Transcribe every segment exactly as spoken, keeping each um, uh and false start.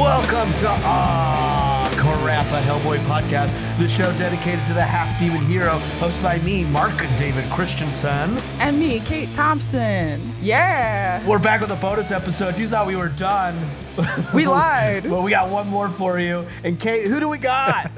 Welcome to Ah Crap, a Hellboy podcast, the show dedicated to the half-demon hero, hosted by me, Mark David Christensen. And me, Kate Thompson. Yeah! We're back with a bonus episode. You thought we were done. We lied. Well, we got one more for you. And Kate, who do we got?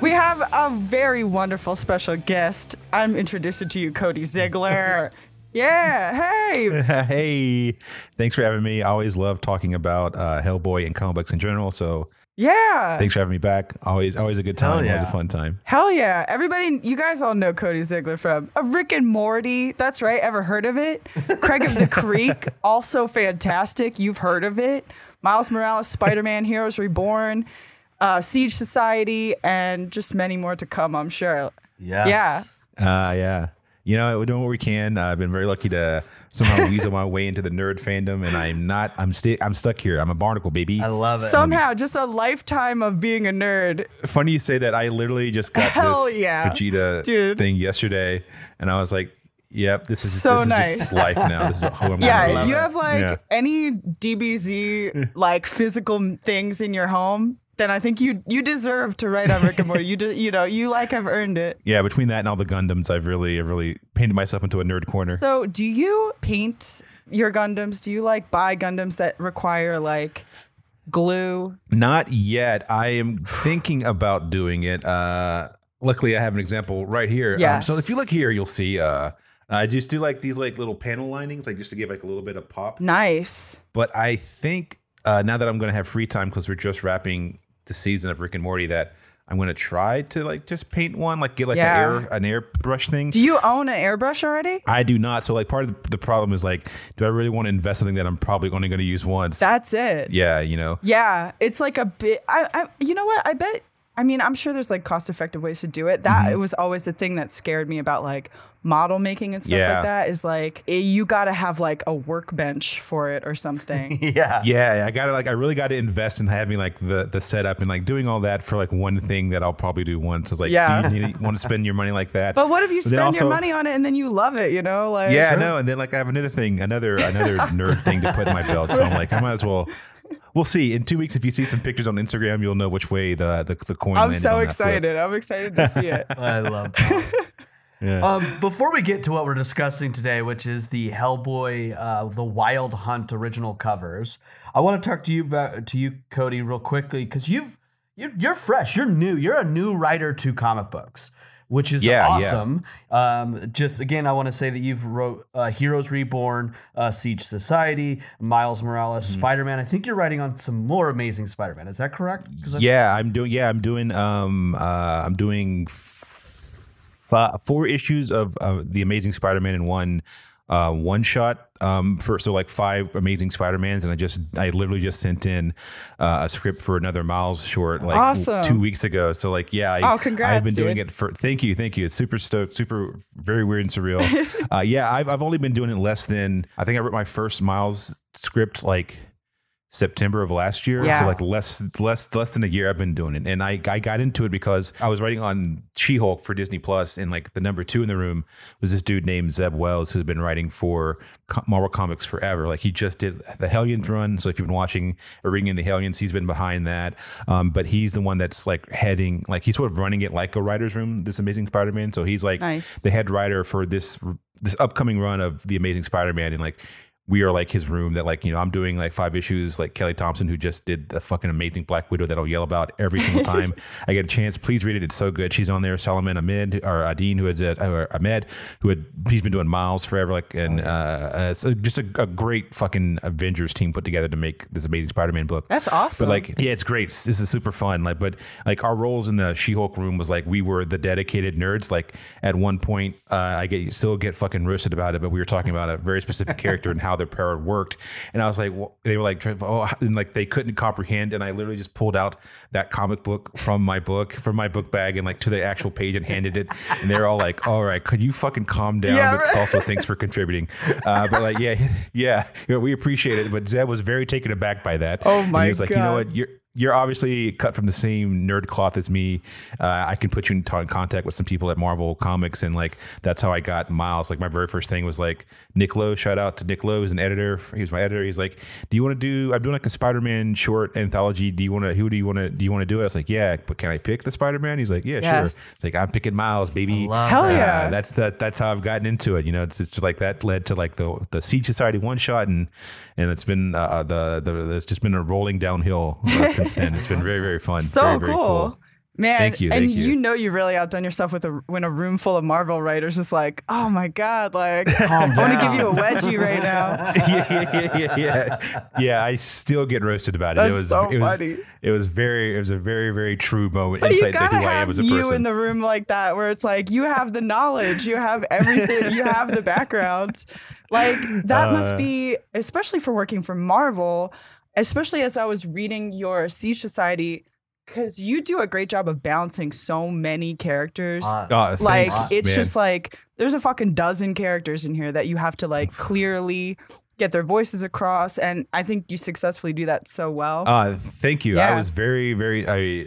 We have a very wonderful special guest. I'm introducing to you, Cody Ziegler. Yeah, hey! Hey, thanks for having me. I always love talking about uh, Hellboy and comic books in general, so yeah, thanks for having me back. Always always a good time, yeah. Always a fun time. Hell yeah. Everybody, you guys all know Cody Ziegler from uh, Rick and Morty, that's right, ever heard of it? Craig of the Creek, also fantastic, you've heard of it. Miles Morales, Spider-Man, Heroes Reborn, uh, Siege Society, and just many more to come, I'm sure. Yes. Yeah. Uh, yeah. You know, we're doing what we can. I've been very lucky to somehow weasel my way into the nerd fandom, and I'm not. I'm st- I'm stuck here. I'm a barnacle, baby. I love it. Somehow, just a lifetime of being a nerd. Funny you say that. I literally just got Hell this yeah. Vegeta Dude. thing yesterday, and I was like, "Yep, this is so this nice. Is just life now. This is who I'm yeah." Gonna if you it. have like yeah. any D B Z like physical things in your home, then I think you you deserve to write on Rick and Morty. You do, you know, you like have earned it. Yeah, between that and all the Gundams, I've really, I've really painted myself into a nerd corner. So do you paint your Gundams? Do you like buy Gundams that require like glue? Not yet. I am thinking about doing it. Uh, luckily, I have an example right here. Yes. Um, so if you look here, you'll see... Uh, I uh, just do like these like little panel linings, like just to give like a little bit of pop. Nice. But I think uh, now that I'm going to have free time because we're just wrapping... the season of Rick and Morty that I'm going to try to like just paint one, like get like yeah. an air an airbrush thing. Do you own an airbrush already? I do not. So like part of the, the problem is like, do I really want to invest something that I'm probably only going to use once? That's it. Yeah, you know. Yeah, it's like a bit. I, I you know what? I bet. I mean, I'm sure there's like cost effective ways to do it. That mm-hmm. it was always the thing that scared me about like model making and stuff yeah. like that is like you got to have like a workbench for it or something. yeah. Yeah. I got to like I really got to invest in having like the, the setup and like doing all that for like one thing that I'll probably do once. It's like, yeah. do you want to spend your money like that? But what if you but spend also, your money on it and then you love it, you know? Like Yeah, I know. And then like I have another thing, another another nerd thing to put in my belt. So I'm like, I might as well. We'll see in two weeks. If you see some pictures on Instagram, you'll know which way the the, the coin. I'm so excited! Flip. I'm excited to see it. I love that. yeah. um, before we get to what we're discussing today, which is the Hellboy, uh, the Wild Hunt original covers, I want to talk to you about to you, Cody, real quickly because you've you're, you're fresh, you're new, you're a new writer to comic books, which is yeah, awesome. Yeah. Um, just, again, I want to say that you've wrote uh, Heroes Reborn, uh, Siege Society, Miles Morales, mm-hmm. Spider-Man. I think you're writing on some more amazing Spider-Man. Is that correct? Yeah, I'm doing, yeah, I'm doing, um, uh, I'm doing f- f- four issues of uh, The Amazing Spider-Man in one uh, one shot um, for, so like five Amazing Spider-Mans. And I just, I literally just sent in uh, a script for another Miles short, like awesome. two weeks ago. So like, yeah, I, oh, congrats, I've been dude. doing it for, thank you. Thank you. It's super stoked, super very weird and surreal. uh, yeah, I've, I've only been doing it less than, I think I wrote my first Miles script, like September of last year. Yeah. So like less, less, less than a year I've been doing it. And I, I got into it because I was writing on She-Hulk for Disney Plus, and like the number two in the room was this dude named Zeb Wells, who's been writing for Marvel Comics forever. Like he just did the Hellions run. So if you've been watching or reading in the Hellions, he's been behind that. Um, but he's the one that's like heading, like he's sort of running it like a writer's room, this Amazing Spider-Man. So he's like nice. the head writer for this, this upcoming run of the Amazing Spider-Man. And like, we are like his room that like, you know, I'm doing like five issues like Kelly Thompson, who just did the fucking amazing Black Widow that I'll yell about every single time I get a chance. Please read it. It's so good. She's on there. Solomon Ahmed or Adine, who had or Ahmed, who had he's been doing Miles forever. Like and uh, uh, so just a, a great fucking Avengers team put together to make this Amazing Spider-Man book. That's awesome. But like, yeah, it's great. This is super fun. Like, but like our roles in the She-Hulk room was like we were the dedicated nerds. Like at one point uh, I get still get fucking roasted about it, but we were talking about a very specific character and how their power worked, and I was like, well, they were like, oh, and like they couldn't comprehend, and I literally just pulled out that comic book from my book, from my book bag, and like to the actual page and handed it, and they're all like, all right, could you fucking calm down? Yeah, but right. Also, thanks for contributing. Uh, but like, yeah, yeah, you know, we appreciate it. But Zeb was very taken aback by that. Oh my god! He was like, god. you know what, you're. you're obviously cut from the same nerd cloth as me. Uh, I can put you in contact with some people at Marvel Comics, and like that's how I got Miles. Like my very first thing was like Nick Lowe. Shout out to Nick Lowe, who's an editor. He was my editor. He's like, "Do you want to do? I'm doing like a Spider-Man short anthology. Do you want to? Who do you want to? Do you want to do it?" I was like, "Yeah, but can I pick the Spider-Man?" He's like, "Yeah, yes. sure." It's like I'm picking Miles, baby. Hell that. yeah! Uh, that's the, that's how I've gotten into it. You know, it's, it's just like that led to like the the Siege Society one shot, and and it's been uh, the the it's just been a rolling downhill uh, since then. It's been very very fun. So very, very cool. cool. Man, thank you, and thank you. You know you really outdone yourself with a, when a room full of Marvel writers is like, oh my God, like, I want to give you a wedgie right now. yeah, yeah, yeah, yeah, yeah. I still get roasted about it. That's it was, so it was, funny. It was very, it was a very, very true moment. But insight you gotta to who have I am as a person. You in the room like that, where it's like, you have the knowledge, you have everything, you have the background. Like, that uh, must be, especially for working for Marvel, especially as I was reading your Siege Society, because you do a great job of balancing so many characters. Uh, like, uh, it's man. just like, there's a fucking dozen characters in here that you have to, like, clearly get their voices across. And I think you successfully do that so well. Uh, thank you. Yeah. I was very, very, I,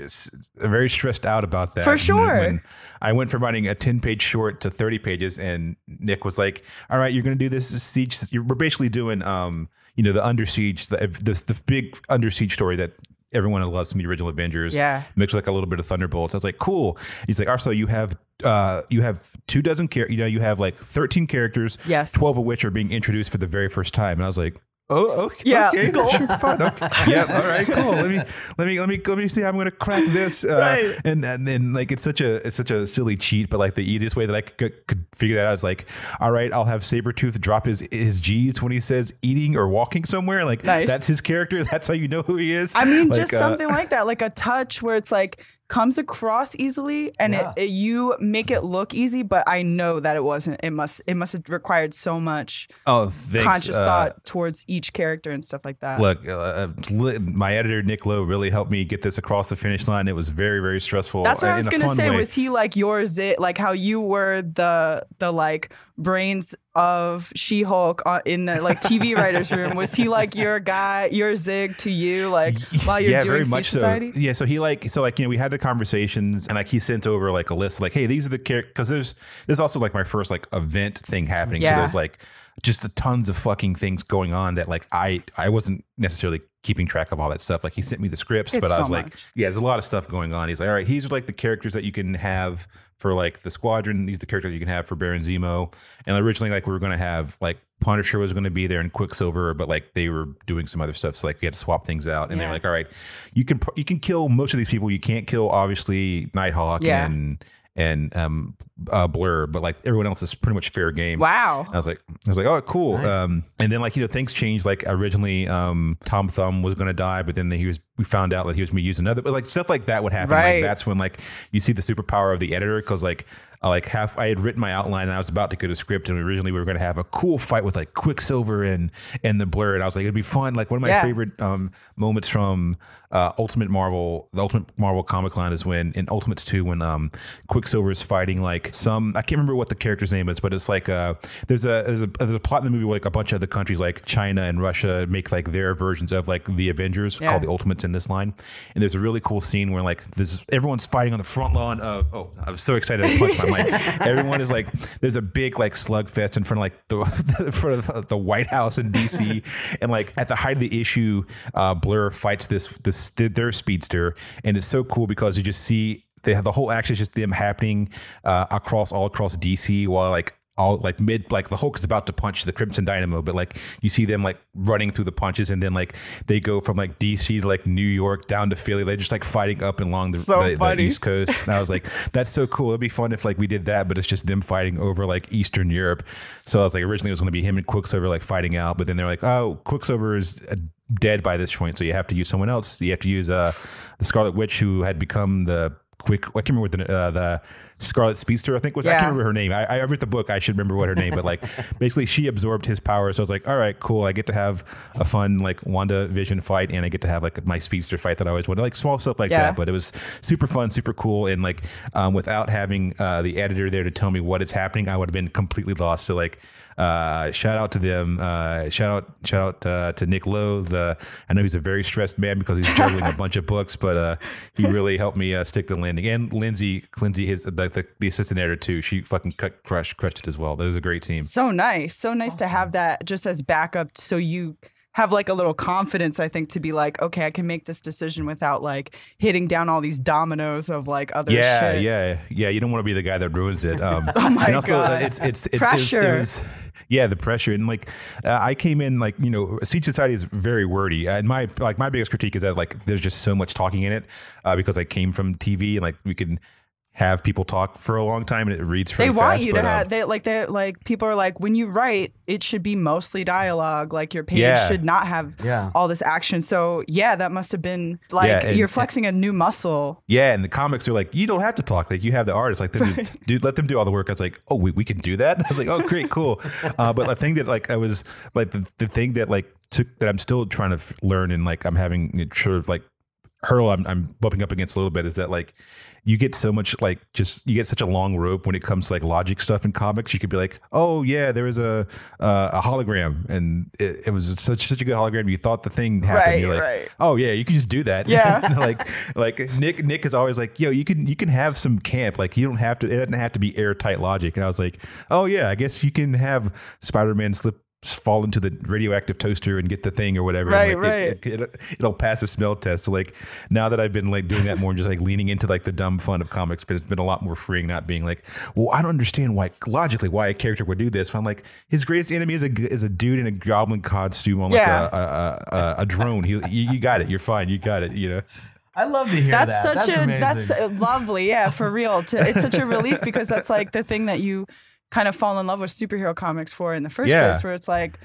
very stressed out about that. For sure. When I went from writing a ten-page short to thirty pages, and Nick was like, all right, you're going to do this Siege. You're, we're basically doing, um, you know, the Under Siege, the, the, the big Under Siege story that everyone loves from the original Avengers. Yeah. Mixed with like a little bit of Thunderbolts. I was like, cool. He's like, also, you have uh, you have two dozen characters. You know, you have like thirteen characters, yes. twelve of which are being introduced for the very first time. And I was like, oh, okay. Yeah. Okay, cool. Sure, fine. Okay. Yeah. All right. Cool. Let me let me let me let me see how I'm gonna crack this. Uh, right. And and then like it's such a it's such a silly cheat, but like the easiest way that I could, could figure that out is like, all right, I'll have Sabretooth drop his his G's when he says eating or walking somewhere. Like nice. That's his character. That's how you know who he is. I mean, like, just uh, something like that, like a touch where it's like comes across easily, and yeah. it, it, you make it look easy, but I know that it wasn't. It must it must have required so much oh, thanks. conscious uh, thought towards each character and stuff like that. Look, uh, my editor Nick Lowe really helped me get this across the finish line. It was very very stressful. That's what I was going to say. Way. Was he like yours? It like how you were the the like brains of She-Hulk in the like T V writers room? Was he like your guy, your zig to you, like while you're yeah, doing very much Society? So. Yeah, so he like so like you know we had the conversations, and like he sent over like a list, like hey, these are the characters, because there's there's also like my first like event thing happening, yeah. so there's like just the tons of fucking things going on that like I I wasn't necessarily keeping track of all that stuff. Like he sent me the scripts, it's but so I was much. like, yeah, there's a lot of stuff going on. He's like, all right, these are like the characters that you can have for like the Squadron. These are the characters you can have for Baron Zemo. And originally, like we were gonna have like Punisher was gonna be there and Quicksilver, but like they were doing some other stuff, so like we had to swap things out. And yeah. they're like, all right, you can you can kill most of these people. You can't kill obviously Nighthawk yeah. and and um uh Blur, but like everyone else is pretty much fair game. Wow. I was like I was like, oh cool. Nice. Um and then like you know things changed. Like originally um Tom Thumb was gonna die, but then he was we found out that he was gonna use another, but like stuff like that would happen. Right. Like that's when like you see the superpower of the editor, because like I like half I had written my outline and I was about to go to script, and originally we were gonna have a cool fight with like Quicksilver and and the Blur, and I was like it'd be fun. Like one of my yeah. favorite um moments from uh Ultimate Marvel, the Ultimate Marvel comic line is when in Ultimates two when um Quicksilver is fighting like some I can't remember what the character's name is, but it's like uh there's a there's a there's a plot in the movie where like a bunch of other countries like China and Russia make like their versions of like the Avengers yeah. called the Ultimates in this line, and there's a really cool scene where like this everyone's fighting on the front lawn of oh I was so excited to punch my Like everyone is like, there's a big like slugfest in front of like the in front of the White House in D C, and like at the height of the issue, uh, Blur fights this this their speedster, and it's so cool because you just see they have the whole action is just them happening uh, across all across D C while like. All like mid like the Hulk is about to punch the Crimson Dynamo, but like you see them like running through the punches, and then like they go from like D C to like New York down to Philly. They're just like fighting up and along the, so the, the East Coast. And I was like, that's so cool. It'd be fun if like we did that, but it's just them fighting over like Eastern Europe. So I was like, originally it was going to be him and Quicksilver like fighting out, but then they're like, oh, Quicksilver is a dead by this point, so you have to use someone else. You have to use uh the Scarlet Witch, who had become the Quick, I can't remember what the, uh, the Scarlet Speedster, I think was. Yeah. I can't remember her name. I, I read the book. I should remember what her name, but like basically she absorbed his power. So I was like, all right, cool. I get to have a fun like WandaVision fight, and I get to have like my Speedster fight that I always wanted. Like small stuff like yeah. that, but it was super fun, super cool. And like um, without having uh, the editor there to tell me what is happening, I would have been completely lost. So like Uh, shout out to them. Uh, shout out, shout out uh, to Nick Lowe. The, I know he's a very stressed man because he's juggling a bunch of books, but uh, he really helped me uh, stick the landing. And Lindsay, Lindsay, his the, the, the assistant editor too. She fucking cut, crushed, crushed it as well. That was a great team. So nice, so nice awesome. To have that just as backup, so you have like a little confidence, I think, to be like, okay, I can make this decision without like hitting down all these dominoes of like other yeah, shit. Yeah, yeah, yeah. You don't want to be the guy that ruins it. Um, oh my and also, God. It's, it's, it's, pressure. It's, it's, it's, yeah, the pressure. And like, uh, I came in like, you know, Siege Society is very wordy. And my, like my biggest critique is that like, there's just so much talking in it uh, because I came from T V and like we can have people talk for a long time and it reads really fast. They want you to have, they like, they like, people are like, when you write, it should be mostly dialogue. Like your page yeah. should not have yeah. all this action. So yeah, that must've been like, yeah, and, you're flexing and, a new muscle. Yeah. And the comics are like, you don't have to talk. Like you have the artist, like right. dude, dude, let them do all the work. I was like, oh, we, we can do that. I was like, oh great, cool. Uh, but the thing that like, I was like, the, the thing that like took, that I'm still trying to f- learn and like, I'm having sort of like hurdle I'm, I'm bumping up against a little bit is that like, you get so much like just you get such a long rope when it comes to like logic stuff in comics. You could be like, oh yeah, there was a uh, a hologram and it, it was such such a good hologram. You thought the thing happened. Right, you're like, right. oh yeah, you can just do that. Yeah. like like Nick Nick is always like, yo, you can you can have some camp. Like you don't have to. It doesn't have to be airtight logic. And I was like, oh yeah, I guess you can have Spider-Man slip. fall into the radioactive toaster and get the thing or whatever. Right, like, right. It, it, it, it'll pass a smell test. So like now that I've been like doing that more and just like leaning into like the dumb fun of comics, but it's been a lot more freeing not being like, well, I don't understand why logically why a character would do this. But I'm like, his greatest enemy is a is a dude in a goblin costume on like yeah. a, a, a a drone. He you, you got it. You're fine. You got it. You know. I love to hear that's that. Such that's such a amazing. That's lovely. Yeah, for real. To, it's such a relief because that's like the thing that you. Kind of fall in love with superhero comics for in the first yeah. place, where it's like,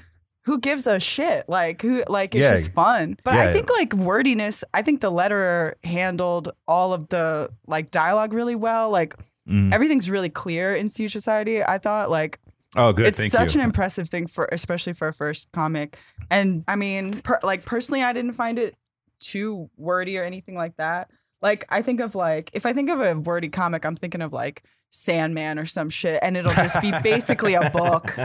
who gives a shit? Like who? Like it's yeah. just fun. But yeah. I think like wordiness. I think the letterer handled all of the like dialogue really well. Like mm. everything's really clear in Siege Society. I thought like, oh good, it's Thank such you. An impressive thing for especially for a first comic. And I mean, per, like personally, I didn't find it too wordy or anything like that. Like I think of like if I think of a wordy comic, I'm thinking of like. Sandman or some shit, and it'll just be basically a book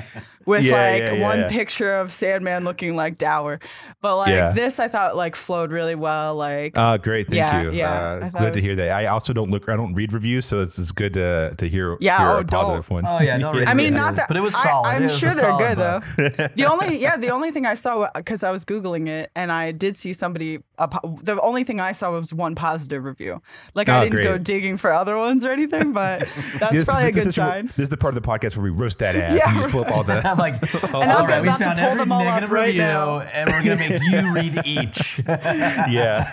with yeah, like yeah, yeah, one yeah. picture of Sandman looking like dour. But like yeah. this, I thought like flowed really well. Like, oh, uh, great, thank yeah, you. Yeah, uh, good was... to hear that. I also don't look, I don't read reviews, so it's, it's good to to hear, yeah, hear oh, a positive don't. One. Oh yeah, no, yeah. I mean not that, but it was solid. I, I'm was sure they're good book. Though. the only yeah, the only thing I saw because I was googling it, and I did see somebody. A po- the only thing I saw was one positive review. Like oh, I didn't great. Go digging for other ones or anything, but. That's this, probably this a good sign. This is the part of the podcast where we roast that ass yeah, and you right. pull up all the. I'm like, all and I'm right, about we found to pull every them all negative up right review, now. And we're gonna make you read each. yeah.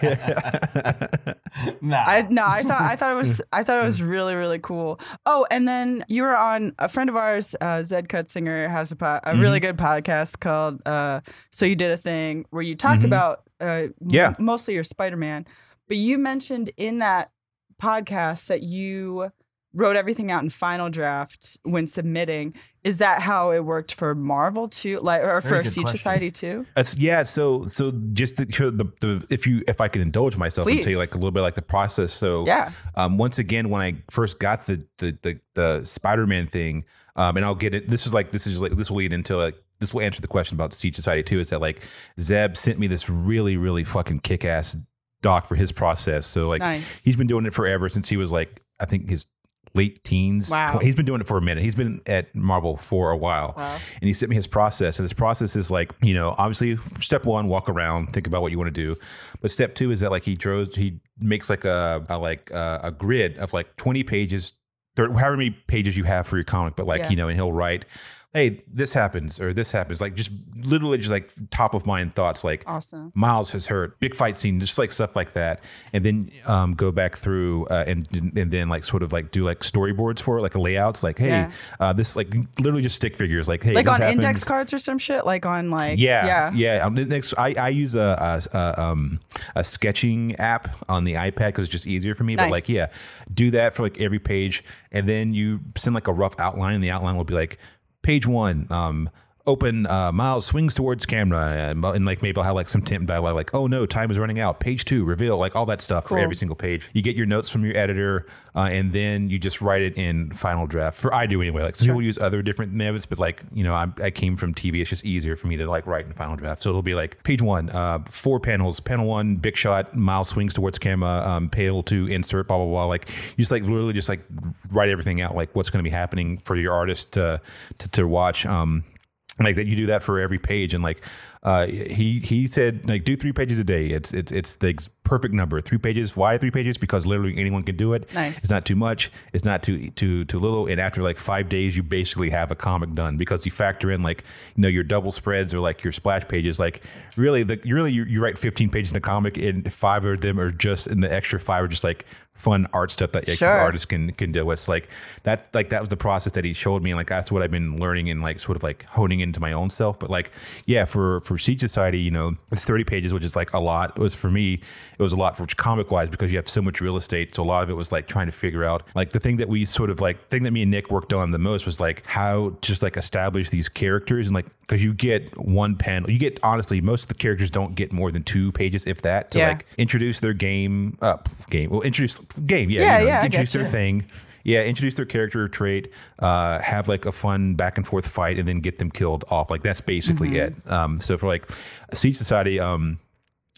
nah. I, no, I thought I thought it was I thought it was really really cool. Oh, and then you were on a friend of ours, uh, Zed Cutsinger has a, po- a mm-hmm. really good podcast called uh, "So You Did a Thing," where you talked mm-hmm. about uh, yeah. m- mostly your Spider-Man, but you mentioned in that podcast that you. Wrote everything out in final draft when submitting. Is that how it worked for Marvel too, like or Very for Siege Society too? That's, yeah, so so just the, the, the if you if I can indulge myself Please. And tell you like a little bit like the process. So yeah, um, once again when I first got the the the, the Spider-Man thing, um, and I'll get it. This is like this is like this will lead into like. This will answer the question about Siege Society too. Is that like Zeb sent me this really really fucking kick-ass doc for his process. So like nice. He's been doing it forever since he was like I think his. Late teens. Wow. twenty, he's been doing it for a minute. He's been at Marvel for a while. Wow. And he sent me his process. And his process is like, you know, obviously step one, walk around, think about what you want to do. But step two is that like he draws, he makes like a, a like a, a grid of like twenty pages, thirty, however many pages you have for your comic. But like, yeah. you know, and he'll write, hey, this happens or this happens. Like just literally just like top of mind thoughts like awesome. Miles has hurt, big fight scene, just like stuff like that. And then um, go back through uh, and and then like sort of like do like storyboards for it, like layouts like, hey, yeah. uh, this like literally just stick figures like, hey, like this on happens. Index cards or some shit like on like. Yeah. Yeah. yeah. I, I use a, a, a, um, a sketching app on the iPad because it's just easier for me. Nice. But like, yeah, do that for like every page. And then you send like a rough outline and the outline will be like. Page one, um, open, uh, Miles swings towards camera and, and like maybe I'll have like some temp dialogue like, oh no, time is running out, page two, reveal, like all that stuff. Cool. For every single page. You get your notes from your editor, uh, and then you just write it in final draft. For I do anyway. Like some sure. people use other different methods, but like, you know, I, I came from T V. It's just easier for me to like write in final draft. So it'll be like page one, uh, four panels, panel one, big shot, Miles swings towards camera, um, panel two, insert, blah, blah, blah. Like you just like literally just like write everything out, like what's going to be happening for your artist to, to, to watch. Um, like that you do that for every page. And like, uh, he, he said like do three pages a day. It's, it's, it's the perfect number. Three pages. Why three pages? Because literally anyone can do it. Nice. It's not too much. It's not too, too, too little. And after like five days, you basically have a comic done because you factor in like, you know, your double spreads or like your splash pages. Like really, the really you, you write fifteen pages in the comic and five of them are just in the extra five are just like fun art stuff that like, sure. artists can, can deal with. So, like that, like that was the process that he showed me. And like, that's what I've been learning and like sort of like honing into my own self. But like, yeah, for, for Siege Society, you know, it's thirty pages, which is like a lot. It was for me, it was a lot for comic wise because you have so much real estate. So a lot of it was like trying to figure out like the thing that we sort of like thing that me and Nick worked on the most was like how just like establish these characters. And like, cause you get one panel, you get honestly, most of the characters don't get more than two pages, if that, to yeah. like introduce their game up uh, game. Well, introduce game. Yeah. yeah, you know, yeah introduce their you. thing. Yeah, introduce their character trait, uh, have like a fun back and forth fight, and then get them killed off. Like that's basically mm-hmm. it. Um, so for like Siege Society, um,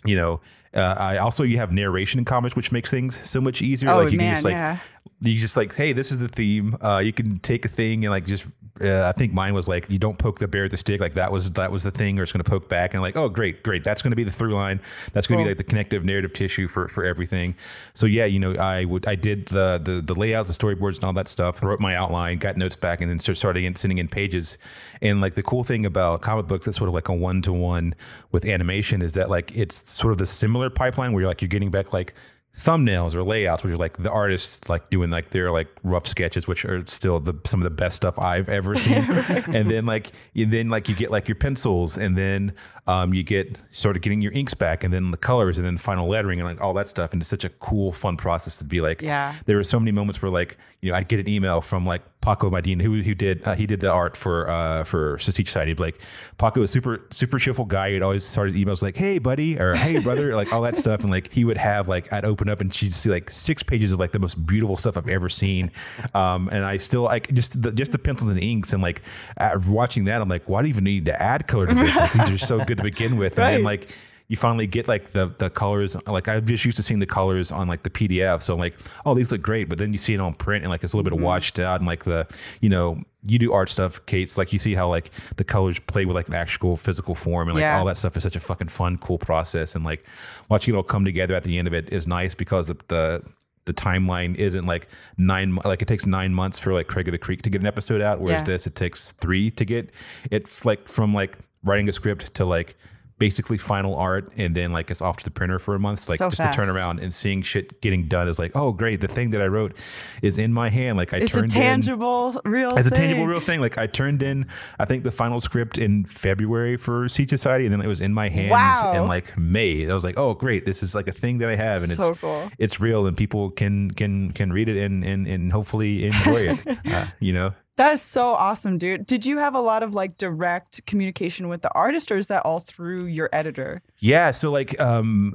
you know, uh, I also you have narration in comics, which makes things so much easier. Oh, like you man, can just like yeah. you just like, hey, this is the theme. Uh, you can take a thing and like just. Uh, I think mine was like, you don't poke the bear with the stick. Like that was that was the thing, or it's going to poke back. And like, oh, great, great. That's going to be the through line. That's going to cool. be like the connective narrative tissue for, for everything. So, yeah, you know, I would I did the, the the layouts, the storyboards and all that stuff. I wrote my outline, got notes back, and then started in, sending in pages. And like the cool thing about comic books, that's sort of like a one to one with animation is that like it's sort of the similar pipeline where you're like you're getting back like thumbnails or layouts, which are like the artists like doing like their like rough sketches, which are still the some of the best stuff I've ever seen. Right. And then like and then like you get like your pencils, and then um you get sort of getting your inks back, and then the colors, and then final lettering, and like all that stuff. And it's such a cool, fun process to be like. Yeah. There were so many moments where like you know I'd get an email from like Paco Medina, who who did uh, he did the art for uh for Siege Society. Like Paco was super super cheerful guy. He'd always start his emails like, "Hey buddy," or "Hey brother," or like all that stuff. And like he would have like I'd open up and she'd see like six pages of like the most beautiful stuff I've ever seen. Um, and I still like just the, just the pencils and inks and like uh, watching that, I'm like, why do you even need to add color to this? Like, these are so good to begin with. Right. And then like you finally get like the, the colors, like I'm just used to seeing the colors on like the P D F. So I'm like, oh, these look great. But then you see it on print and like it's a little mm-hmm. bit washed out and like the, you know, you do art stuff, Kate's like you see how like the colors play with like an actual physical form and like yeah. all that stuff is such a fucking fun, cool process. And like watching it all come together at the end of it is nice because the the, the timeline isn't like nine, like it takes nine months for like Craig of the Creek to get an episode out. Whereas yeah. this, it takes three to get it like from like writing a script to like basically final art, and then like it's off to the printer for a month. Like so just fast. To turn around and seeing shit getting done is like, oh great, the thing that I wrote is in my hand. Like I it's turned a tangible, in, real it's thing. a tangible, real thing. Like I turned in, I think the final script in February for Siege Society, and then it was in my hands wow. in like May. I was like, oh great, this is like a thing that I have, and so it's cool. it's real, and people can can can read it and and and hopefully enjoy it. Uh, you know. That is so awesome, dude. Did you have a lot of like direct communication with the artist, or is that all through your editor? Yeah. So like, um,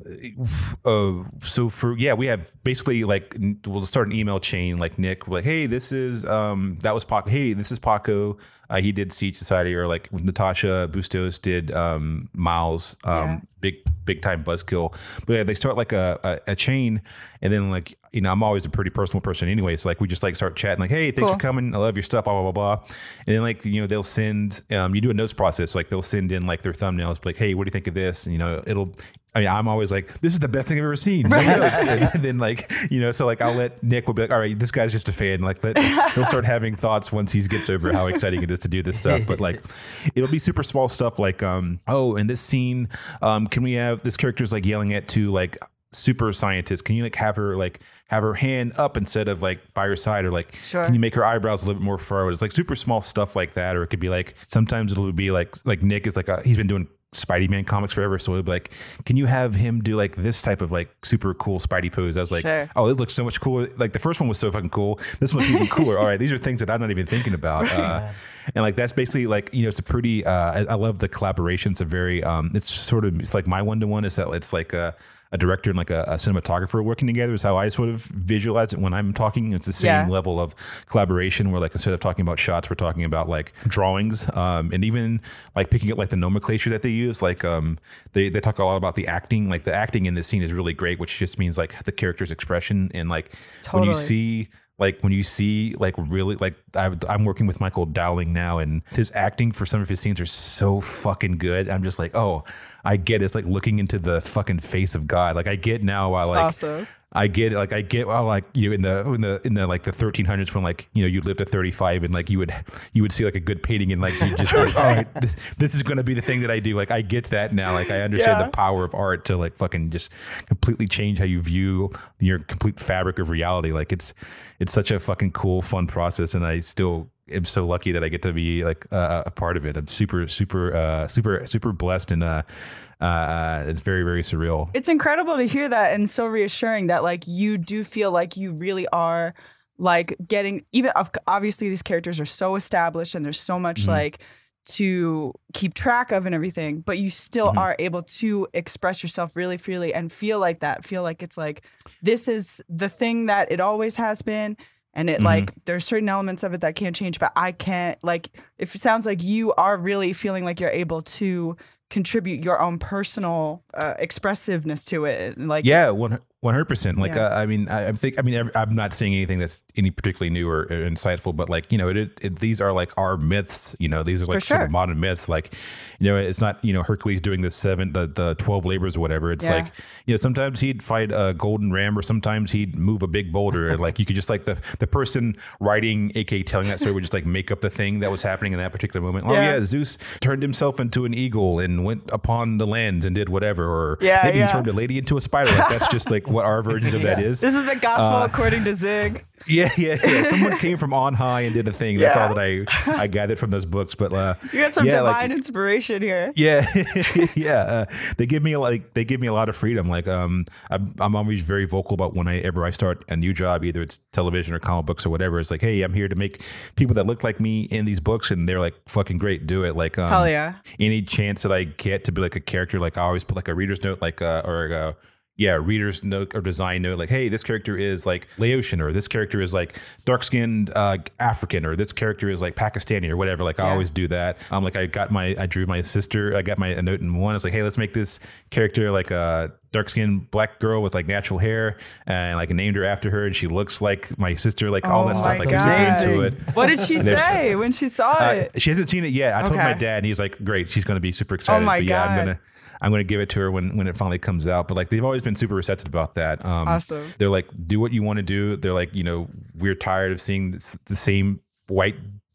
uh, so for, yeah, we have basically like, we'll start an email chain. Like Nick, we're like, hey, this is, um, that was Paco. Hey, this is Paco. Uh, he did Siege Society, or like Natasha Bustos did um, Miles, um, yeah. big big time buzzkill. But yeah, they start like a, a a chain, and then like you know I'm always a pretty personal person anyway, so like we just like start chatting like, hey, thanks cool. for coming, I love your stuff, blah blah blah blah. And then like you know they'll send um, you do a notes process, so like they'll send in like their thumbnails, like, hey, what do you think of this? And you know it'll. I mean, I'm always like, this is the best thing I've ever seen. Right. And then like, you know, so like I'll let Nick will be like, all right, this guy's just a fan. Like let, he'll start having thoughts once he gets over how exciting it is to do this stuff. But like, it'll be super small stuff like, um, oh, in this scene, um, can we have this character's like yelling at two like super scientists? Can you like have her like have her hand up instead of like by her side, or like sure. can you make her eyebrows a little bit more furrowed? It's like super small stuff like that. Or it could be like, sometimes it'll be like, like Nick is like, a, he's been doing Spidey-Man comics forever, so we'd be like, can you have him do like this type of like super cool Spidey pose? I was like, sure. Oh, it looks so much cooler. Like the first one was so fucking cool. This one's even cooler. All right, these are things that I'm not even thinking about. Right. Uh, and like that's basically like, you know, it's a pretty, uh, I, I love the collaboration. It's a very, um, it's sort of, it's like my one-to-one is that it's like a, a director and like a, a cinematographer working together is how I sort of visualize it when I'm talking. It's the same yeah. level of collaboration where like instead of talking about shots, we're talking about like drawings, um, and even like picking up like the nomenclature that they use. Like um, they, they talk a lot about the acting. Like the acting in this scene is really great, which just means like the character's expression. And like totally. when you see... Like when you see like really like I, I'm working with Michael Dowling now, and his acting for some of his scenes are so fucking good. I'm just like, oh, I get it. It's like looking into the fucking face of God. Like I get now. I like awesome. I get like I get well, like you know, in the in the in the like the thirteen hundreds when like you know you lived to thirty-five and like you would you would see like a good painting and like you just like, all right, this, this is going to be the thing that I do. Like I get that now. Like I understand yeah. the power of art to like fucking just completely change how you view your complete fabric of reality. Like it's it's such a fucking cool fun process, and I still am so lucky that I get to be like uh, a part of it. I'm super super uh, super super blessed and uh Uh, it's very, very surreal. It's incredible to hear that, and so reassuring that like you do feel like you really are like getting, even obviously these characters are so established and there's so much mm-hmm. like to keep track of and everything, but you still mm-hmm. are able to express yourself really freely and feel like that, feel like it's like this is the thing that it always has been. And it mm-hmm. like there's certain elements of it that can't change, but I can't like if it sounds like you are really feeling like you're able to contribute your own personal uh, expressiveness to it, like yeah one hundred percent. Like yeah. uh, I mean I, I think I mean I'm not saying anything that's any particularly new or, or insightful, but like you know it, it, it these are like our myths, you know these are like sure. sort of modern myths, like you know it's not you know Hercules doing the seven the, the twelve labors or whatever. It's yeah. like you know sometimes he'd fight a golden ram or sometimes he'd move a big boulder. Like you could just like the the person writing aka telling that story would just like make up the thing that was happening in that particular moment. Oh yeah, yeah Zeus turned himself into an eagle and went upon the lands and did whatever, or yeah, maybe yeah. he turned a lady into a spider. Like that's just like what our versions of yeah. that is. This is the gospel uh, according to Zig. Yeah, yeah, yeah. Someone came from on high and did a thing. That's yeah. all that I, I gathered from those books. But uh, you got some yeah, divine like, inspiration here. Yeah, yeah. Uh, they give me like they give me a lot of freedom. Like um, I'm, I'm always very vocal about whenever I start a new job, either it's television or comic books or whatever. It's like, hey, I'm here to make people that look like me in these books, and they're like, fucking great, do it. Like, um, hell yeah. Any chance that I get to be like a character, like I always put like a reader's note, like uh, or. Uh, Yeah, reader's note or design note, like, hey, this character is like Laotian, or this character is like dark-skinned uh, African, or this character is like Pakistani, or whatever. Like, yeah. I always do that. Um, like, I got my, I drew my sister. I got my a note in one. It's like, hey, let's make this character like a dark-skinned black girl with like natural hair, and like named her after her, and she looks like my sister, like oh all that stuff. Like, I'm super into it. What did she say when she saw it? Uh, she hasn't seen it yet. I okay. told my dad, and he's like, great, she's going to be super excited. Oh my but, God. Yeah, I'm gonna. I'm going to give it to her when, when it finally comes out. But like, they've always been super receptive about that. Um, awesome. They're like, do what you want to do. They're like, you know, we're tired of seeing this, the same white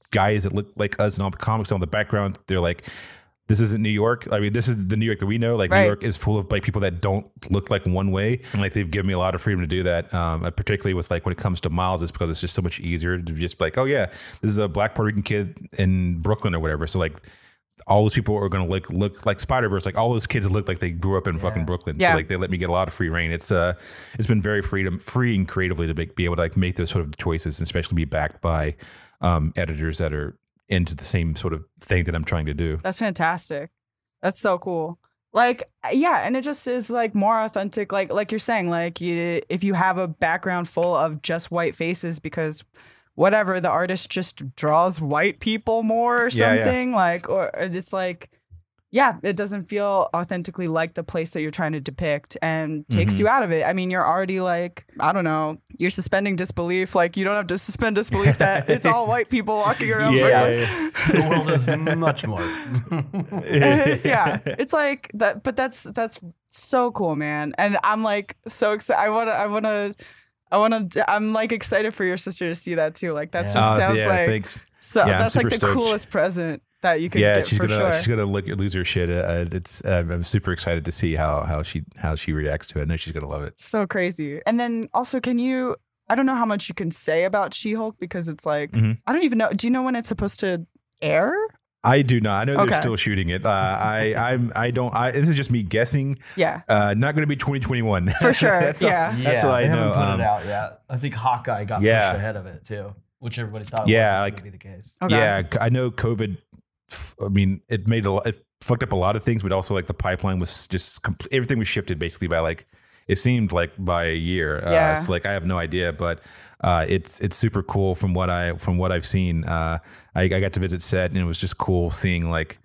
guys that look like us in all the comics on the background. They're like, this isn't New York. I mean, this is the New York that we know. Like right. New York is full of like people that don't look like one way. And like, they've given me a lot of freedom to do that. Um, particularly with like, when it comes to Miles, it's because it's just so much easier to just be like, oh yeah, this is a black Puerto Rican kid in Brooklyn or whatever. So like, all those people are going to look look like Spider-Verse. Like all those kids look like they grew up in yeah. fucking Brooklyn. Yeah. So like they let me get a lot of free reign. It's uh, it's been very freedom freeing creatively to make, be able to like make those sort of choices, and especially be backed by um, editors that are into the same sort of thing that I'm trying to do. That's fantastic. That's so cool. Like, yeah. And it just is like more authentic. Like, like you're saying, like you, if you have a background full of just white faces, because whatever, the artist just draws white people more or something yeah, yeah. like, or it's like, yeah, it doesn't feel authentically like the place that you're trying to depict, and takes mm-hmm. you out of it. I mean, you're already like, I don't know, you're suspending disbelief. Like you don't have to suspend disbelief that it's all white people walking around. Yeah, yeah. The world is much more. Yeah, it's like that, but that's, that's so cool, man. And I'm like, so excited. I want to, I want to, I want to. I'm like excited for your sister to see that too. Like that yeah. just sounds uh, yeah, like thanks. So. Yeah, that's like the stoked. coolest present that you could yeah, get she's for gonna, sure. She's gonna look, lose her shit. Uh, it's. Uh, I'm super excited to see how how she how she reacts to it. I know she's gonna love it. So crazy. And then also, can you? I don't know how much you can say about She-Hulk, because it's like mm-hmm. I don't even know. Do you know when it's supposed to air? I do not. I know okay. they're still shooting it. Uh, I I'm I don't. I, this is just me guessing. Yeah. Uh, not going to be twenty twenty-one for sure. that's yeah. All, that's yeah, all I they know. Haven't put um, it out yet. I think Hawkeye got yeah. pushed ahead of it too, which everybody thought yeah, wasn't like, going to be the case. Okay. Yeah, I know COVID. I mean, it made a lot, it fucked up a lot of things, but also like the pipeline was just compl- everything was shifted basically by like it seemed like by a year. Yeah. Uh, so like I have no idea, but. Uh, it's it's super cool from what I from what I've seen. Uh, I, I got to visit set and it was just cool seeing like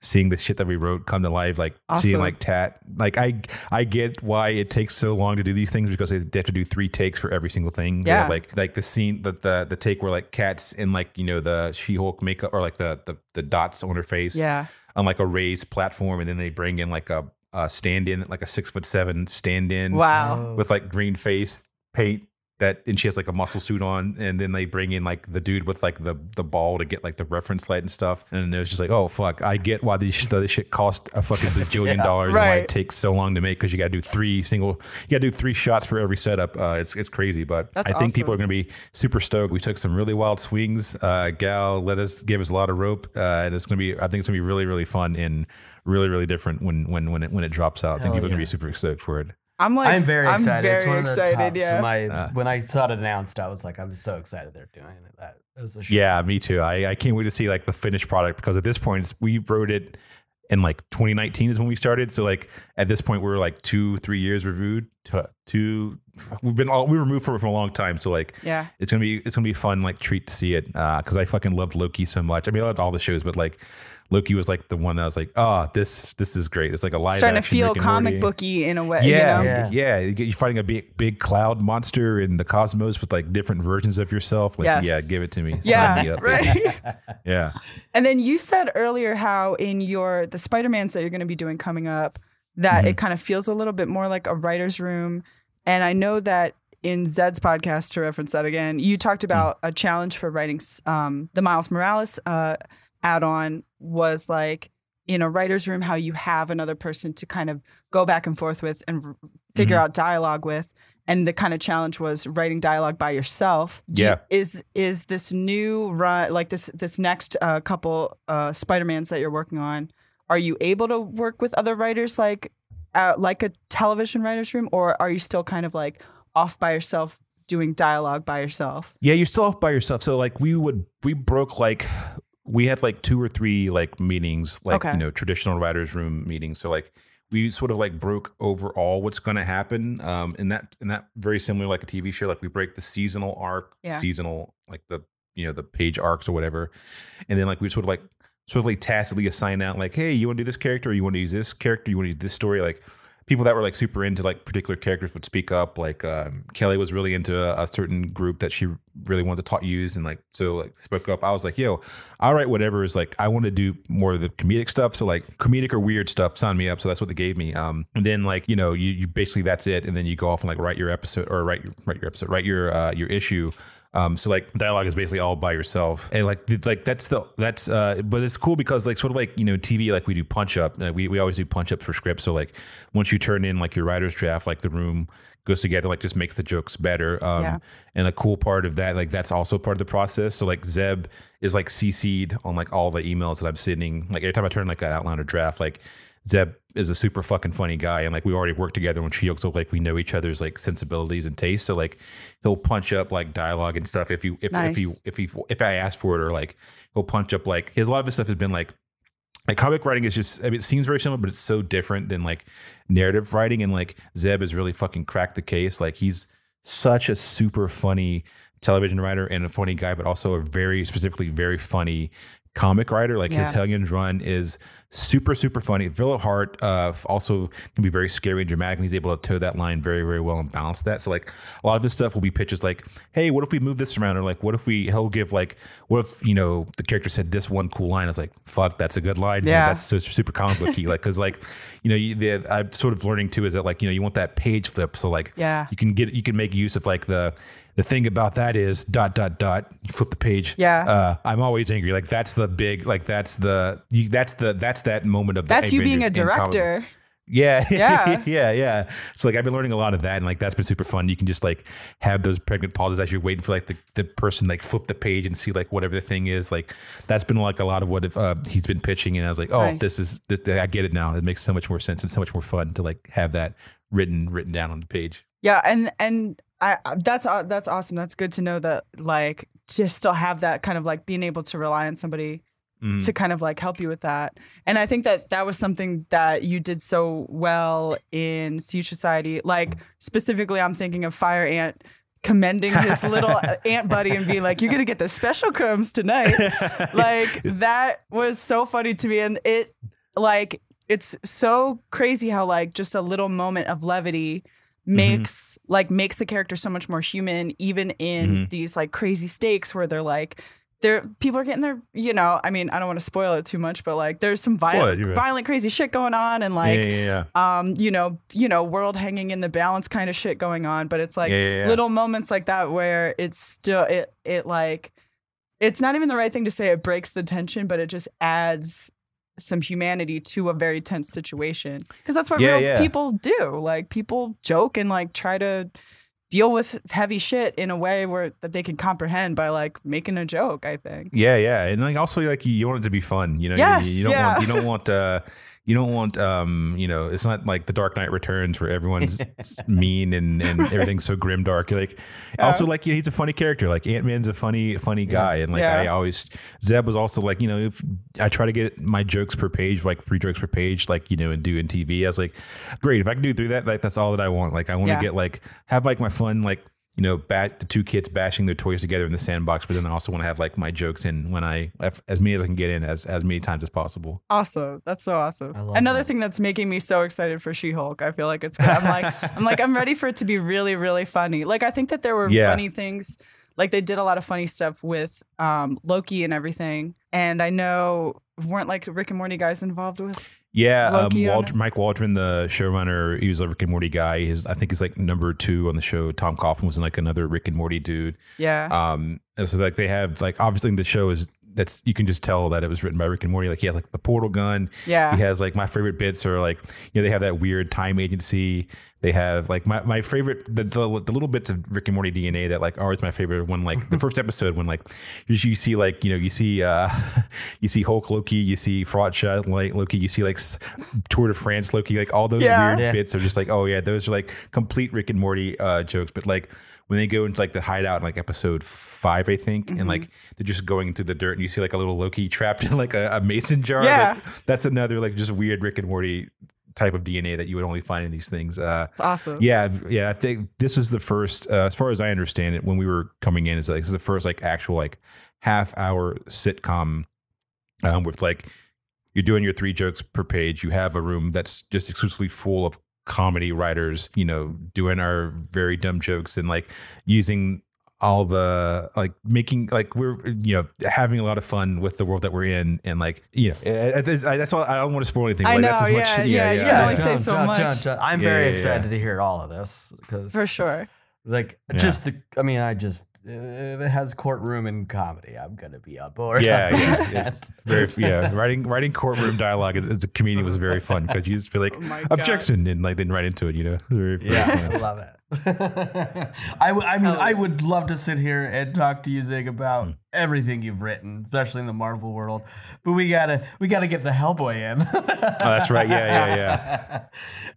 seeing the shit that we wrote come to life. Like awesome. Seeing like Tat. Like I I get why it takes so long to do these things because they have to do three takes for every single thing. Yeah. Like like the scene that the the take where like Kat's in like you know the She-Hulk makeup or like the the, the dots on her face. Yeah. On like a raised platform and then they bring in like a, a stand in like a six foot seven stand in. Wow. With like green face paint. That and she has like a muscle suit on, and then they bring in like the dude with like the, the ball to get like the reference light and stuff. And it was just like, oh fuck, I get why this, this shit cost a fucking bajillion yeah, dollars right. and why it takes so long to make because you got to do three single, you got to do three shots for every setup. Uh, it's it's crazy, but That's I think awesome. People are gonna be super stoked. We took some really wild swings. Uh, Gal let us gave us a lot of rope, uh, and it's gonna be I think it's gonna be really really fun and really really different when when when it when it drops out. Hell I think people yeah. are gonna be super stoked for it. I'm like, I'm very excited. I'm very it's one of the excited, tops. Yeah. My, uh, when I saw it announced, I was like, I'm so excited they're doing it. That, that was a shame. Yeah, me too. I, I can't wait to see like the finished product because at this point, it's, we wrote it in like twenty nineteen is when we started. So like at this point, we're like two, three years reviewed. Two, two we've been all we were moved for for a long time. So like, yeah, it's gonna be it's gonna be fun like treat to see it because uh, I fucking loved Loki so much. I mean, I loved all the shows, but like. Loki was like the one that I was like, oh, this this is great. It's like a live starting action, to feel comic booky in a way. Yeah, you know? yeah, yeah. You're fighting a big big cloud monster in the cosmos with like different versions of yourself. Like, yes. yeah, give it to me. Yeah, sign me up, right. yeah. And then you said earlier how in your the Spider-Mans that you're going to be doing coming up that mm-hmm. it kind of feels a little bit more like a writer's room. And I know that in Zed's podcast, to reference that again, you talked about mm-hmm. a challenge for writing um, the Miles Morales uh, add-on. Was like in a writer's room, how you have another person to kind of go back and forth with and r- figure mm-hmm. out dialogue with. And the kind of challenge was writing dialogue by yourself. Do yeah. You, is, is this new run, like this, this next uh, couple uh, Spider-Mans that you're working on, are you able to work with other writers like, uh, like a television writer's room, or are you still kind of like off by yourself doing dialogue by yourself? Yeah, you're still off by yourself. So like we would, we broke like... We had like two or three like meetings, like, okay. you know, traditional writer's room meetings. So like we sort of like broke overall what's going to happen. Um, and that and that very similar, like a T V show, like we break the seasonal arc, yeah. seasonal, like the, you know, the page arcs or whatever. And then like we sort of like sort of like tacitly assign out like, hey, you want to do this character? Or you want to use this character? You want to do this story? Like people that were like super into like particular characters would speak up. Like um, Kelly was really into a, a certain group that she really wanted to talk use and like so like spoke up. I was like, yo, I'll write whatever is like I want to do more of the comedic stuff. So like comedic or weird stuff, sign me up. So that's what they gave me. Um, and then like you know you, you basically that's it. And then you go off and like write your episode or write your, write your episode, write your uh, your issue. Um, so like dialogue is basically all by yourself and like, it's like, that's the, that's, uh, but it's cool because like sort of like, you know, T V, like we do punch up, uh, we, we always do punch ups for scripts. So like once you turn in like your writer's draft, like the room goes together, like just makes the jokes better. Um, yeah. And a cool part of that, like that's also part of the process. So like Zeb is like C C'd on like all the emails that I'm sending. Like every time I turn like an outline or draft, like Zeb is a super fucking funny guy. And like, we already worked together on She-Hulk. So like, we know each other's like sensibilities and tastes. So like, he'll punch up like dialogue and stuff. If you, if, nice. if you, if he, if I ask for it or like, he'll punch up like his, a lot of his stuff has been like, like comic writing is just, I mean, it seems very similar, but it's so different than like narrative writing. And like Zeb has really fucking cracked the case. Like he's such a super funny television writer and a funny guy, but also a very specifically, very funny comic writer. Like yeah. his Hellions run is super, super funny. Villa Hart uh, also can be very scary and dramatic, and he's able to toe that line very, very well and balance that. So like a lot of his stuff will be pitches like, hey, what if we move this around? Or like, what if we, he'll give like, what if, you know, the character said this one cool line. I was like, fuck, that's a good line. Yeah. You know, that's so, super comic booky. like, cause like, you know, you, the, I'm sort of learning too, is that like, you know, you want that page flip. So like, yeah. you can get, you can make use of like the, the thing about that is dot, dot, dot, you flip the page. Yeah. Uh, I'm always angry. Like that's the big, like that's the, you, that's the, that's that moment of the that's you being a director. Yeah. Yeah. yeah. Yeah. So like, I've been learning a lot of that, and like, that's been super fun. You can just like have those pregnant pauses as you're waiting for like the, the person, like flip the page and see like whatever the thing is. Like that's been like a lot of what if, uh, he's been pitching. And I was like, oh, nice. this is, this, I get it now. It makes so much more sense and so much more fun to like have that written, written down on the page. Yeah. And, and I, that's, uh, that's awesome. That's good to know that like, to still have that kind of like being able to rely on somebody Mm. to kind of like help you with that. And I think that that was something that you did so well in Siege Society. Like specifically, I'm thinking of Fire Ant commending his little ant buddy and being like, you're going to get the special crumbs tonight. Like that was so funny to me. And it like, it's so crazy how like just a little moment of levity makes mm-hmm. like makes the character so much more human, even in mm-hmm. these like crazy stakes where they're like, There, people are getting their, you know, I mean, I don't want to spoil it too much, but like, there's some violent, right. violent, crazy shit going on, and like, yeah, yeah, yeah. um, you know, you know, world hanging in the balance kind of shit going on. But it's like yeah, yeah, yeah. little moments like that where it's still, it, it like, it's not even the right thing to say. It breaks the tension, but it just adds some humanity to a very tense situation, because that's what yeah, real yeah. people do. Like, people joke and like try to deal with heavy shit in a way where that they can comprehend by like making a joke, I think. Yeah. Yeah. And like, also like you want it to be fun, you know, yes, you, you don't yeah. want, you don't want, uh, you don't want, um, you know, it's not like The Dark Knight Returns where everyone's mean and, and right. everything's so grim, dark. You're like yeah. also like, you know, he's a funny character. Like Ant-Man's a funny, funny yeah. guy. And like, yeah. I always, Zeb was also like, you know, if I try to get my jokes per page, like three jokes per page, like, you know, and do in T V, I was like, great. If I can do through that, like, that's all that I want. Like, I want to yeah. get like, have like my fun, like, you know, bat the two kids bashing their toys together in the sandbox, but then I also want to have like my jokes in when I, as many as I can get in as, as many times as possible. Awesome. That's so awesome. Another that. thing that's making me so excited for She-Hulk. I feel like it's, I'm like, I'm like, I'm ready for it to be really, really funny. Like, I think that there were yeah. funny things. Like, they did a lot of funny stuff with um, Loki and everything. And I know weren't like Rick and Morty guys involved with Yeah, um, Wald- Mike Waldron, the showrunner, he was a Rick and Morty guy. His, I think he's like number two on the show. Tom Kaufman was in like another Rick and Morty dude. Yeah. Um. And so like they have like obviously the show is that's you can just tell that it was written by Rick and Morty. Like he has like the portal gun. Yeah. He has like my favorite bits are like you know they have that weird time agency. They have like my, my favorite the, the the little bits of Rick and Morty D N A that like are always my favorite when like the first episode when like you, you see like you know you see uh you see Hulk Loki, you see Fraud Shot like Loki, you see like Tour de France Loki, like all those yeah. weird yeah. bits are just like oh yeah those are like complete Rick and Morty uh jokes. But like when they go into like the hideout in like episode five, I think, mm-hmm. and like they're just going through the dirt and you see like a little Loki trapped in like a, a mason jar. Yeah. Like, that's another like just weird Rick and Morty type of D N A that you would only find in these things. Uh, it's awesome. Yeah. Yeah. I think this is the first, uh, as far as I understand it, when we were coming in, is like, this is the first like actual like half hour sitcom um, with like you're doing your three jokes per page. You have a room that's just exclusively full of comedy writers, you know, doing our very dumb jokes and like using all the like making like we're, you know, having a lot of fun with the world that we're in. And like, you know, that's all. I don't want to spoil anything. I like, know. That's as yeah, much, yeah. Yeah. yeah, yeah. You yeah. John, say so John, much. John, John, John. I'm yeah, very yeah, excited yeah. to hear all of this. Cause for sure. Like yeah. just the, I mean, I just, if it has courtroom and comedy, I'm going to be on board. Yeah, yeah. Very, yeah. Writing writing courtroom dialogue as a comedian was very fun because you just feel like, oh objection, and like then right into it, you know? Very, very yeah, fun. I love it. I, w- I mean, oh. I would love to sit here and talk to you, Zig, about mm. everything you've written, especially in the Marvel world. But we gotta, we gotta get the Hellboy in. Oh, that's right. Yeah, yeah, yeah.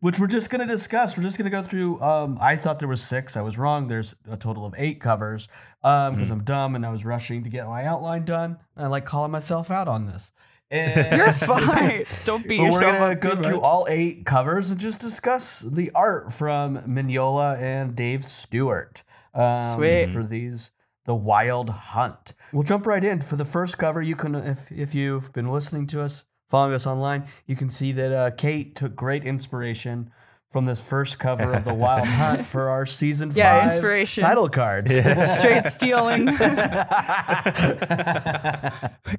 Which we're just gonna discuss. We're just gonna go through. Um, I thought there was six. I was wrong. There's a total of eight covers. Um, because mm. I'm dumb and I was rushing to get my outline done. I like calling myself out on this. And you're fine. Don't beat yourself up. We're gonna go through all eight covers and just discuss the art from Mignola and Dave Stewart. Um, Sweet. For these, The Wild Hunt. We'll jump right in. For the first cover, you can, if if you've been listening to us, following us online, you can see that uh, Kate took great inspiration from this first cover of The Wild Hunt for our season yeah, five inspiration. title cards. Yeah. Straight stealing.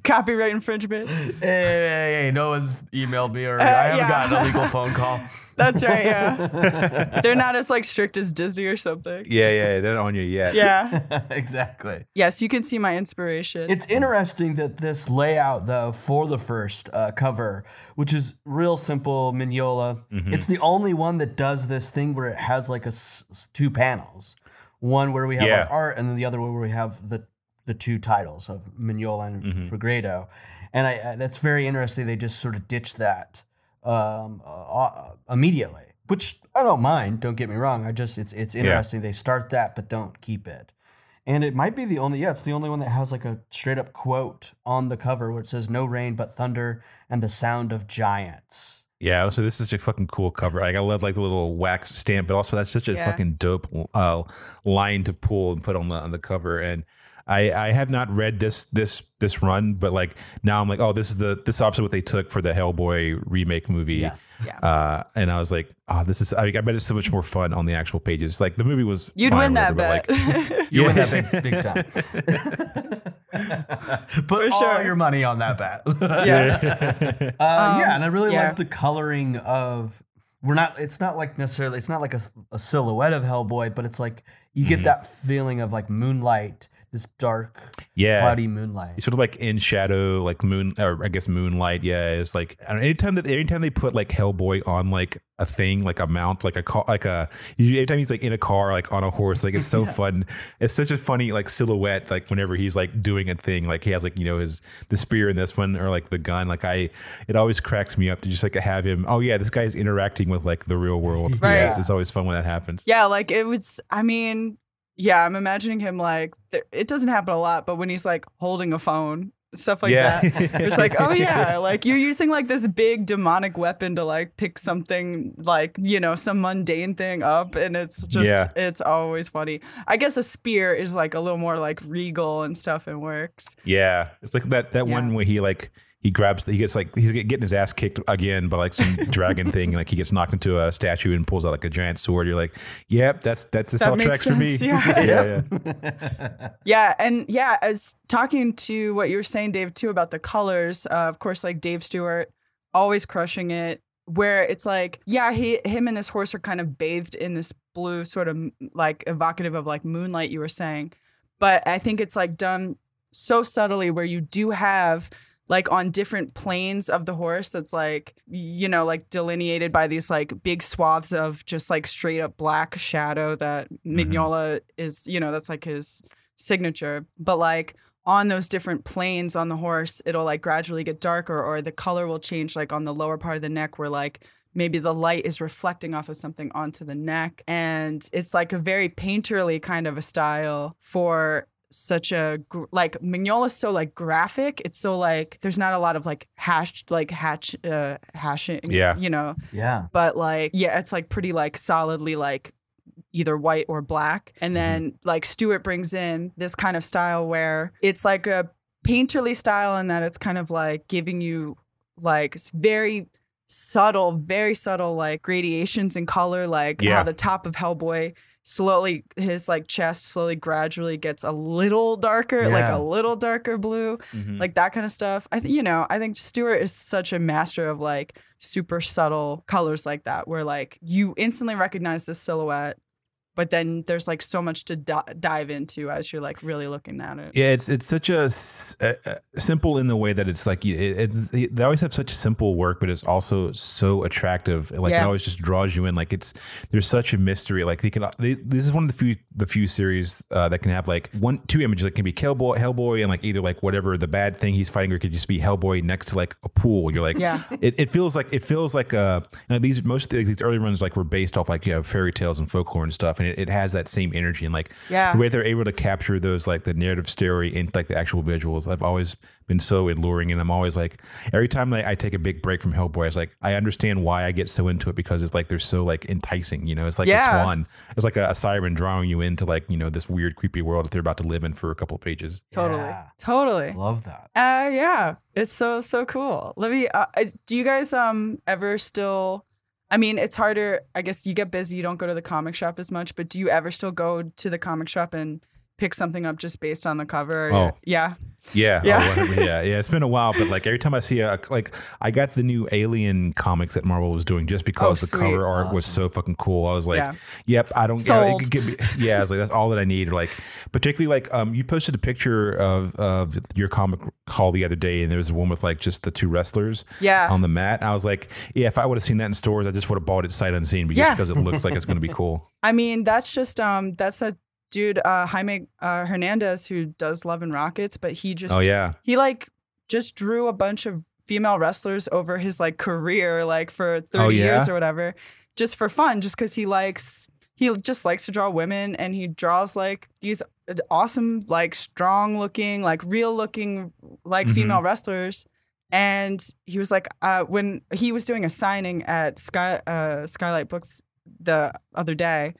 Copyright infringement. Hey, hey, hey, no one's emailed me or uh, I haven't yeah. gotten a legal phone call. That's right, yeah. They're not as like strict as Disney or something. Yeah, yeah, they're not on you yet. Yeah. Exactly. Yes, you can see my inspiration. It's interesting that this layout, though, for the first uh, cover, which is real simple, Mignola, mm-hmm. it's the only one that does this thing where it has like a s- two panels, one where we have yeah. our art, and then the other one where we have the the two titles of Mignola and mm-hmm. Fregredo, and I, I, that's very interesting. They just sort of ditched that um, uh, immediately, which I don't mind. Don't get me wrong. I just it's it's interesting. Yeah. They start that but don't keep it, and it might be the only yeah it's the only one that has like a straight up quote on the cover where it says "No rain but thunder and the sound of giants." Yeah, so this is such a fucking cool cover. Like I love like the little wax stamp, but also that's such a yeah. fucking dope uh, line to pull and put on the on the cover. And I, I have not read this this this run, but like now I'm like, oh, this is the this is obviously what they took for the Hellboy remake movie. Yes. Yeah. Uh, and I was like, oh, this is I, I bet it's so much more fun on the actual pages. Like the movie was you'd fine win that whatever, bet. Like, you yeah. win that big, big time. Put for all sure. your money on that bet. yeah. Uh, um, yeah, and I really yeah. like the coloring of we're not it's not like necessarily it's not like a, a silhouette of Hellboy, but it's like you get mm-hmm. that feeling of like moonlight, this dark, yeah. cloudy moonlight. It's sort of like in shadow, like moon or I guess moonlight, yeah. It's like I don't know, anytime that anytime they put like Hellboy on like a thing, like a mount, like a car, like a every time he's like in a car, like on a horse, like it's so yeah. fun. It's such a funny like silhouette, like whenever he's like doing a thing, like he has like, you know, his the spear in this one or like the gun. Like I it always cracks me up to just like have him, oh yeah, this guy's interacting with like the real world. Right. Yeah, it's, it's always fun when that happens. Yeah, like it was I mean yeah, I'm imagining him like it doesn't happen a lot, but when he's like holding a phone, stuff like yeah. that, it's like, oh yeah, like you're using like this big demonic weapon to like pick something like, you know, some mundane thing up, and it's just yeah. it's always funny. I guess a spear is like a little more like regal and stuff and works. Yeah, it's like that that yeah. one where he like. He grabs, he gets like, he's getting his ass kicked again by like some dragon thing. Like he gets knocked into a statue and pulls out like a giant sword. You're like, yep, that's, that's, that's that all tracks sense. For me. Yeah. yeah, yeah. yeah. And yeah, as talking to what you were saying, Dave, too, about the colors, uh, of course, like Dave Stewart always crushing it, where it's like, yeah, he, him and this horse are kind of bathed in this blue sort of like evocative of like moonlight you were saying. But I think it's like done so subtly where you do have like on different planes of the horse that's like, you know, like delineated by these like big swaths of just like straight up black shadow that Mignola mm-hmm. is, you know, that's like his signature. But like on those different planes on the horse, it'll like gradually get darker or the color will change like on the lower part of the neck where like maybe the light is reflecting off of something onto the neck. And it's like a very painterly kind of a style for such a like Mignola's so like graphic. It's so like there's not a lot of like hashed like hatch uh, hashing. Yeah, you know. Yeah. But like yeah, it's like pretty like solidly like either white or black. And then mm-hmm. like Stewart brings in this kind of style where it's like a painterly style in that it's kind of like giving you like very subtle, very subtle like gradations in color, like yeah. how the top of Hellboy. Slowly, his like chest slowly, gradually gets a little darker, yeah. like a little darker blue, mm-hmm. like that kind of stuff. I think, you know, I think Stewart is such a master of like super subtle colors like that, where like you instantly recognize this silhouette. But then there's like so much to d- dive into as you're like really looking at it. Yeah, it's it's such a s- uh, simple in the way that it's like it, it, it, they always have such simple work, but it's also so attractive. Like yeah. it always just draws you in. Like it's there's such a mystery. Like they can they, this is one of the few the few series uh, that can have like one two images. Like it can be Hellboy, Hellboy, and like either like whatever the bad thing he's fighting, or it could just be Hellboy next to like a pool. You're like, yeah. It, it feels like it feels like uh you know, these most like, these early runs like were based off like you know fairy tales and folklore and stuff. And it has that same energy and like yeah. the way they're able to capture those like the narrative story and like the actual visuals. I've always been so alluring, and I'm always like every time like, I take a big break from Hellboy, I was like I understand why I get so into it because it's like they're so like enticing, you know. It's like yeah. a swan, it's like a, a siren drawing you into like, you know, this weird creepy world that they're about to live in for a couple of pages. Totally, yeah. totally love that. Uh, yeah, it's so so cool. Let me. Uh, do you guys um ever still? I mean, it's harder. I guess you get busy. You don't go to the comic shop as much, but do you ever still go to the comic shop and pick something up just based on the cover? Oh. Yeah. Yeah. Yeah. Oh, yeah. Yeah. It's been a while, but like every time I see a, like I got the new Alien comics that Marvel was doing just because oh, the sweet. cover art awesome. was so fucking cool. I was like, yeah. yep, I don't get it. Could give me, yeah. I was like, that's all that I need. Like, particularly like, um, you posted a picture of, of your comic haul the other day and there was one with like just the two wrestlers yeah. on the mat. I was like, yeah, if I would have seen that in stores, I just would have bought it sight unseen because, yeah. because it looks like it's going to be cool. I mean, that's just, um, that's a, dude, uh, Jaime uh, Hernandez, who does Love and Rockets, but he just, oh, yeah. he like just drew a bunch of female wrestlers over his like career, like for thirty oh, yeah? years or whatever, just for fun, just because he likes, he just likes to draw women and he draws like these awesome, like strong looking, like real looking, like mm-hmm. female wrestlers. And he was like, uh, when he was doing a signing at Sky, uh, Skylight Books the other day,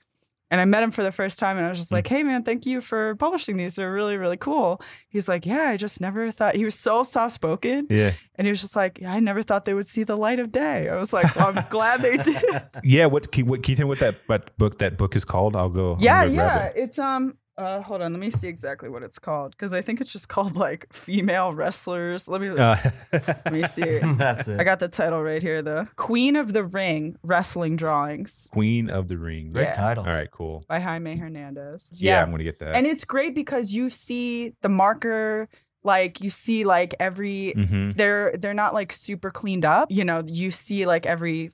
and I met him for the first time and I was just like, hey, man, thank you for publishing these. They're really, really cool. He's like, yeah, I just never thought. He was so soft spoken. Yeah. And he was just like, yeah, I never thought they would see the light of day. I was like, well, I'm glad they did. Yeah. What can you tell me what that what book that book is called? I'll go. Yeah. I'll go yeah. It. It's um. Uh, hold on. Let me see exactly what it's called, because I think it's just called like Female Wrestlers. Let me uh, let me see. That's it. I got the title right here, though. Queen of the Ring, Wrestling Drawings. Queen of the Ring. Great yeah. title. All right, cool. By Jaime Hernandez. Yeah, yeah, I'm going to get that. And it's great because you see the marker. Like you see like every mm-hmm. they're they're not like super cleaned up. You know, you see like every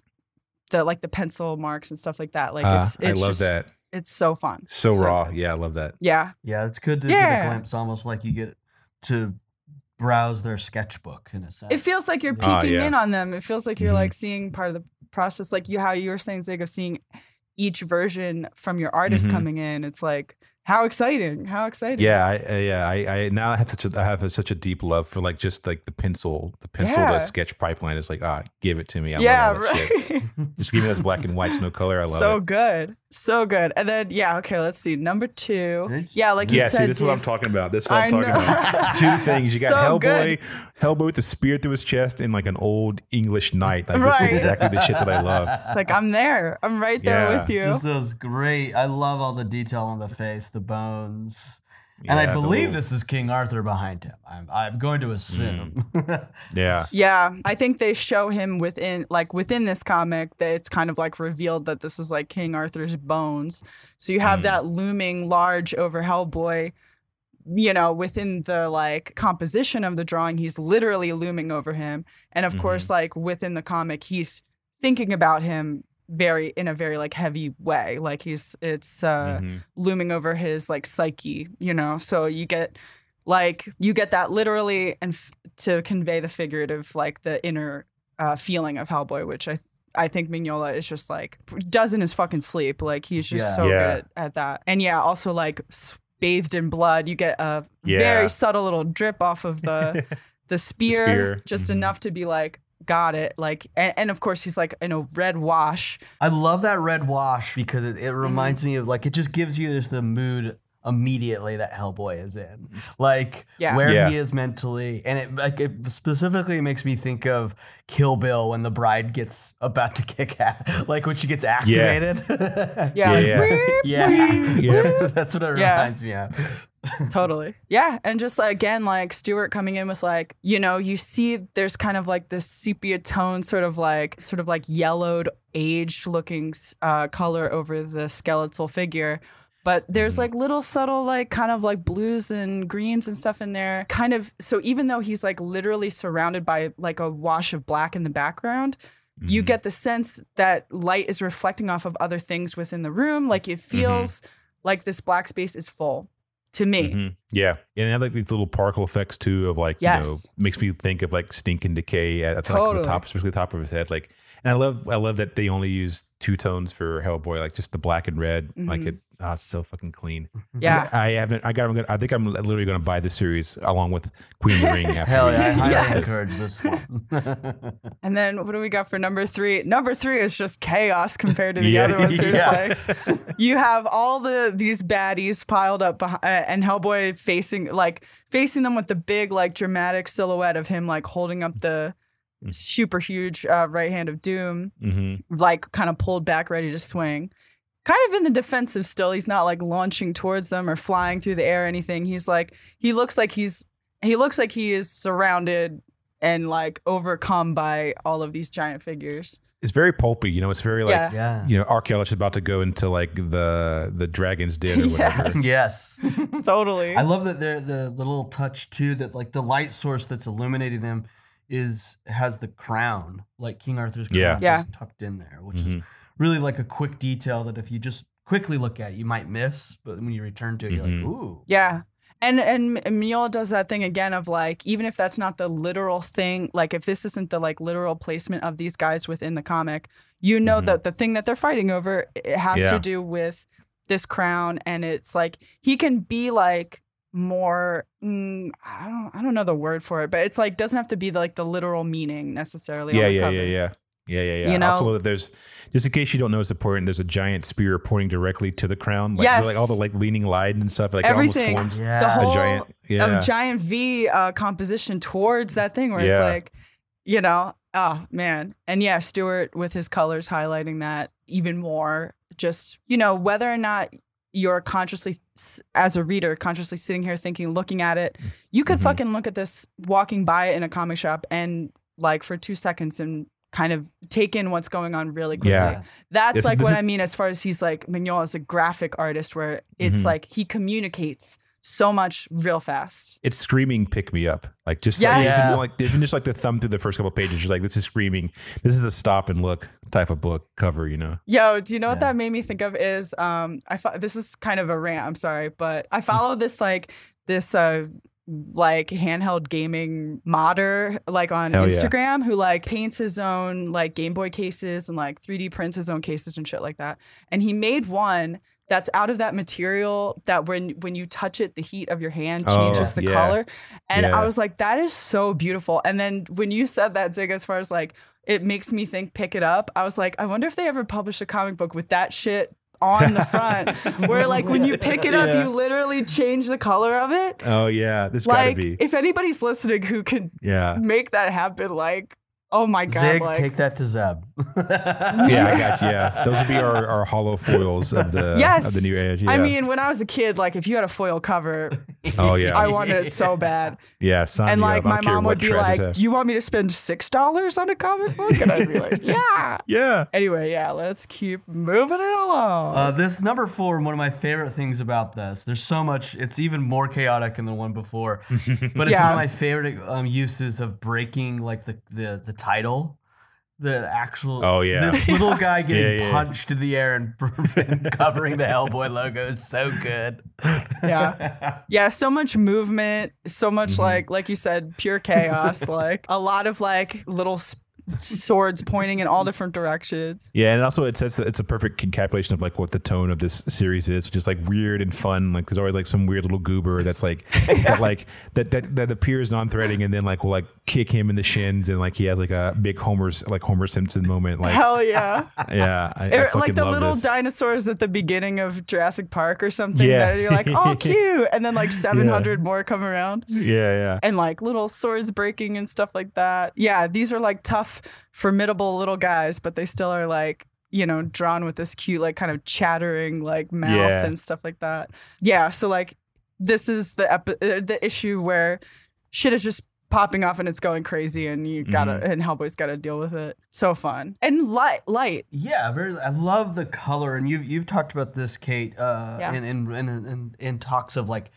the like the pencil marks and stuff like that. Like uh, it's, it's I love just, that. It's so fun. So, so raw. Good. Yeah, I love that. Yeah. Yeah, it's good to yeah. get a glimpse, almost like you get to browse their sketchbook in a sense. It feels like you're peeking uh, yeah. in on them. It feels like you're mm-hmm. like seeing part of the process, like you how you were saying, Zig, of seeing each version from your artist mm-hmm. coming in. It's like, how exciting! How exciting! Yeah, I, uh, yeah. I, I now have such a I have a, such a deep love for like just like the pencil, the pencil yeah. to sketch pipeline. It's like ah, give it to me. I yeah, love all that right. shit. Just give me those black and whites, no color. I love so it. So good, so good. And then yeah, okay. Let's see number two. Yeah, like you yeah, said. Yeah, see, this is what I'm talking about. This is what I I'm talking know. about. Two things. You got so Hellboy, good. Hellboy with a spear through his chest and like an old English knight. Like right. this is exactly the shit that I love. It's like I'm there. I'm right there yeah. with you. Just those great. I love all the detail on the face. The bones. Yeah, and I believe this is King Arthur behind him. I'm, I'm going to assume. Mm. yeah. Yeah. I think they show him within, like within this comic, that it's kind of like revealed that this is like King Arthur's bones. So you have mm. that looming large over Hellboy, you know, within the like composition of the drawing, he's literally looming over him. And of mm-hmm. course, like within the comic, he's thinking about him very in a very like heavy way, like he's it's uh mm-hmm. looming over his like psyche, you know, so you get like you get that literally and f- to convey the figurative, like the inner uh feeling of Hellboy, which I th- I think Mignola is just like does in his fucking sleep, like he's just yeah. so yeah. good at that. And yeah, also like bathed in blood, you get a yeah. very subtle little drip off of the the spear, the spear. just mm-hmm. enough to be like got it, like and, and of course he's like in a red wash. I love that red wash because it, it reminds mm. me of like it just gives you just the mood immediately that Hellboy is in, like yeah. where yeah. he is mentally, and it like it specifically makes me think of Kill Bill when the bride gets about to kick ass, like when she gets activated. Yeah, yeah, yeah. yeah. yeah. That's what it reminds yeah. me of. Totally. Yeah. And just like, again, like Stewart coming in with like, you know, you see there's kind of like this sepia tone, sort of like sort of like yellowed, aged looking uh, color over the skeletal figure. But there's like little subtle like kind of like blues and greens and stuff in there. Kind of. So even though he's like literally surrounded by like a wash of black in the background, mm-hmm. you get the sense that light is reflecting off of other things within the room. Like it feels mm-hmm. like this black space is full. To me. Mm-hmm. Yeah. And I have like these little particle effects too of like, yes. you know, makes me think of like Stink and Decay at totally. like the top, especially the top of his head. Like, and I love, I love that they only use two tones for Hellboy, like just the black and red, mm-hmm. like it, ah, it's so fucking clean. Yeah. I haven't, I got, I'm gonna, I think I'm literally going to buy this series along with Queen of the Ring. After Hell yeah. I yes. encourage this one. And then what do we got for number three? Number three is just chaos compared to the yeah, other ones. There's yeah. like, you have all the, these baddies piled up behind, uh, and Hellboy facing, like facing them with the big, like dramatic silhouette of him, like holding up the, mm-hmm. super huge uh, right hand of doom, mm-hmm. like kind of pulled back, ready to swing. Kind of in the defensive still. He's not like launching towards them or flying through the air or anything. He's like, he looks like he's, he looks like he is surrounded and like overcome by all of these giant figures. It's very pulpy, you know, it's very like, yeah. Yeah. you know, archaeologists about to go into like the the dragon's den or whatever. Yes, yes. Totally. I love that they're the little touch too, that like the light source that's illuminating them is, has the crown, like King Arthur's crown yeah. Yeah. just tucked in there, which mm-hmm. is really like a quick detail that if you just quickly look at it, you might miss, but when you return to it, mm-hmm. you're like, ooh. Yeah. And and Mignola does that thing again of like, even if that's not the literal thing, like if this isn't the like literal placement of these guys within the comic, you know mm-hmm. that the thing that they're fighting over, it has yeah. to do with this crown. And it's like, he can be like more, mm, I don't I don't know the word for it, but it's like, doesn't have to be like the literal meaning necessarily. Yeah, on the yeah, cover. yeah, yeah. Yeah, yeah, yeah. You know? Also, there's, just in case you don't know it's important, there's a giant spear pointing directly to the crown. Like, yes. like all the like leaning line and stuff. Like Everything. It almost forms yeah. the whole a giant, yeah. of giant V uh, composition towards that thing where yeah. it's like, you know, oh man. And yeah, Stewart with his colors highlighting that even more. Just, you know, whether or not you're consciously, as a reader, consciously sitting here thinking, looking at it, you could mm-hmm. fucking look at this walking by in a comic shop and like for two seconds and kind of take in what's going on really quickly. Yeah. That's this, like this what is, I mean as far as he's like, Mignola is a graphic artist where it's mm-hmm. like he communicates so much real fast. It's screaming pick me up. Like just yes. like, yeah. even, like even just like the thumb through the first couple of pages, you're like, this is screaming. This is a stop and look type of book cover, you know? Yo, do you know yeah. what that made me think of is, um, I fo- this is kind of a rant, I'm sorry, but I follow this like, this uh, like handheld gaming modder like on Hell Instagram yeah. who like paints his own like Game Boy cases and like three D prints his own cases and shit like that. And he made one that's out of that material that when when you touch it, the heat of your hand changes oh, the yeah. color. And yeah. I was like, that is so beautiful. And then when you said that, Zig, as far as like, it makes me think pick it up. I was like, I wonder if they ever published a comic book with that shit on the front where like when you pick it up yeah. you literally change the color of it. Oh yeah, this like, gotta be, if anybody's listening who can yeah. make that happen, like oh my god, Zig, like, take that to Zeb. Yeah, I got you. Yeah, those would be our, our hollow foils of the yes. of the new age. Yeah. I mean, when I was a kid, like if you had a foil cover, oh yeah, I wanted it so bad. Yeah, and like my mom would be like, "Do you want me to spend six dollars on a comic book?" And I'd be like, "Yeah, yeah." Anyway, yeah, let's keep moving it along. Uh, this number four, one of my favorite things about this. There's so much. It's even more chaotic than the one before, but it's yeah. one of my favorite um, uses of breaking like the the the. title, the actual oh yeah this little guy getting yeah, yeah, punched yeah. in the air and, and covering the Hellboy logo is so good. Yeah, yeah, so much movement, so much mm-hmm. like like you said, pure chaos. Like a lot of like little sp- swords pointing in all different directions. Yeah, and also it sets it's a perfect encapsulation of like what the tone of this series is, which is like weird and fun. Like there's always like some weird little goober that's like yeah. that like that that that appears non-threatening and then like will like kick him in the shins and like he has like a big Homer's like Homer Simpson moment. Like hell yeah, yeah. I, it, I like the little this. dinosaurs at the beginning of Jurassic Park or something. Yeah, that you're like oh cute, and then like seven hundred yeah. more come around. Yeah, yeah, and like little swords breaking and stuff like that. Yeah, these are like tough, formidable little guys, but they still are like, you know, drawn with this cute like kind of chattering like mouth yeah. and stuff like that. Yeah, so like this is the epi- the issue where shit is just popping off and it's going crazy and you gotta mm-hmm. and Hellboy's gotta deal with it. So fun and light light yeah very. I love the color, and you've you've talked about this, Kate, uh yeah. in, in, in, in, in talks of like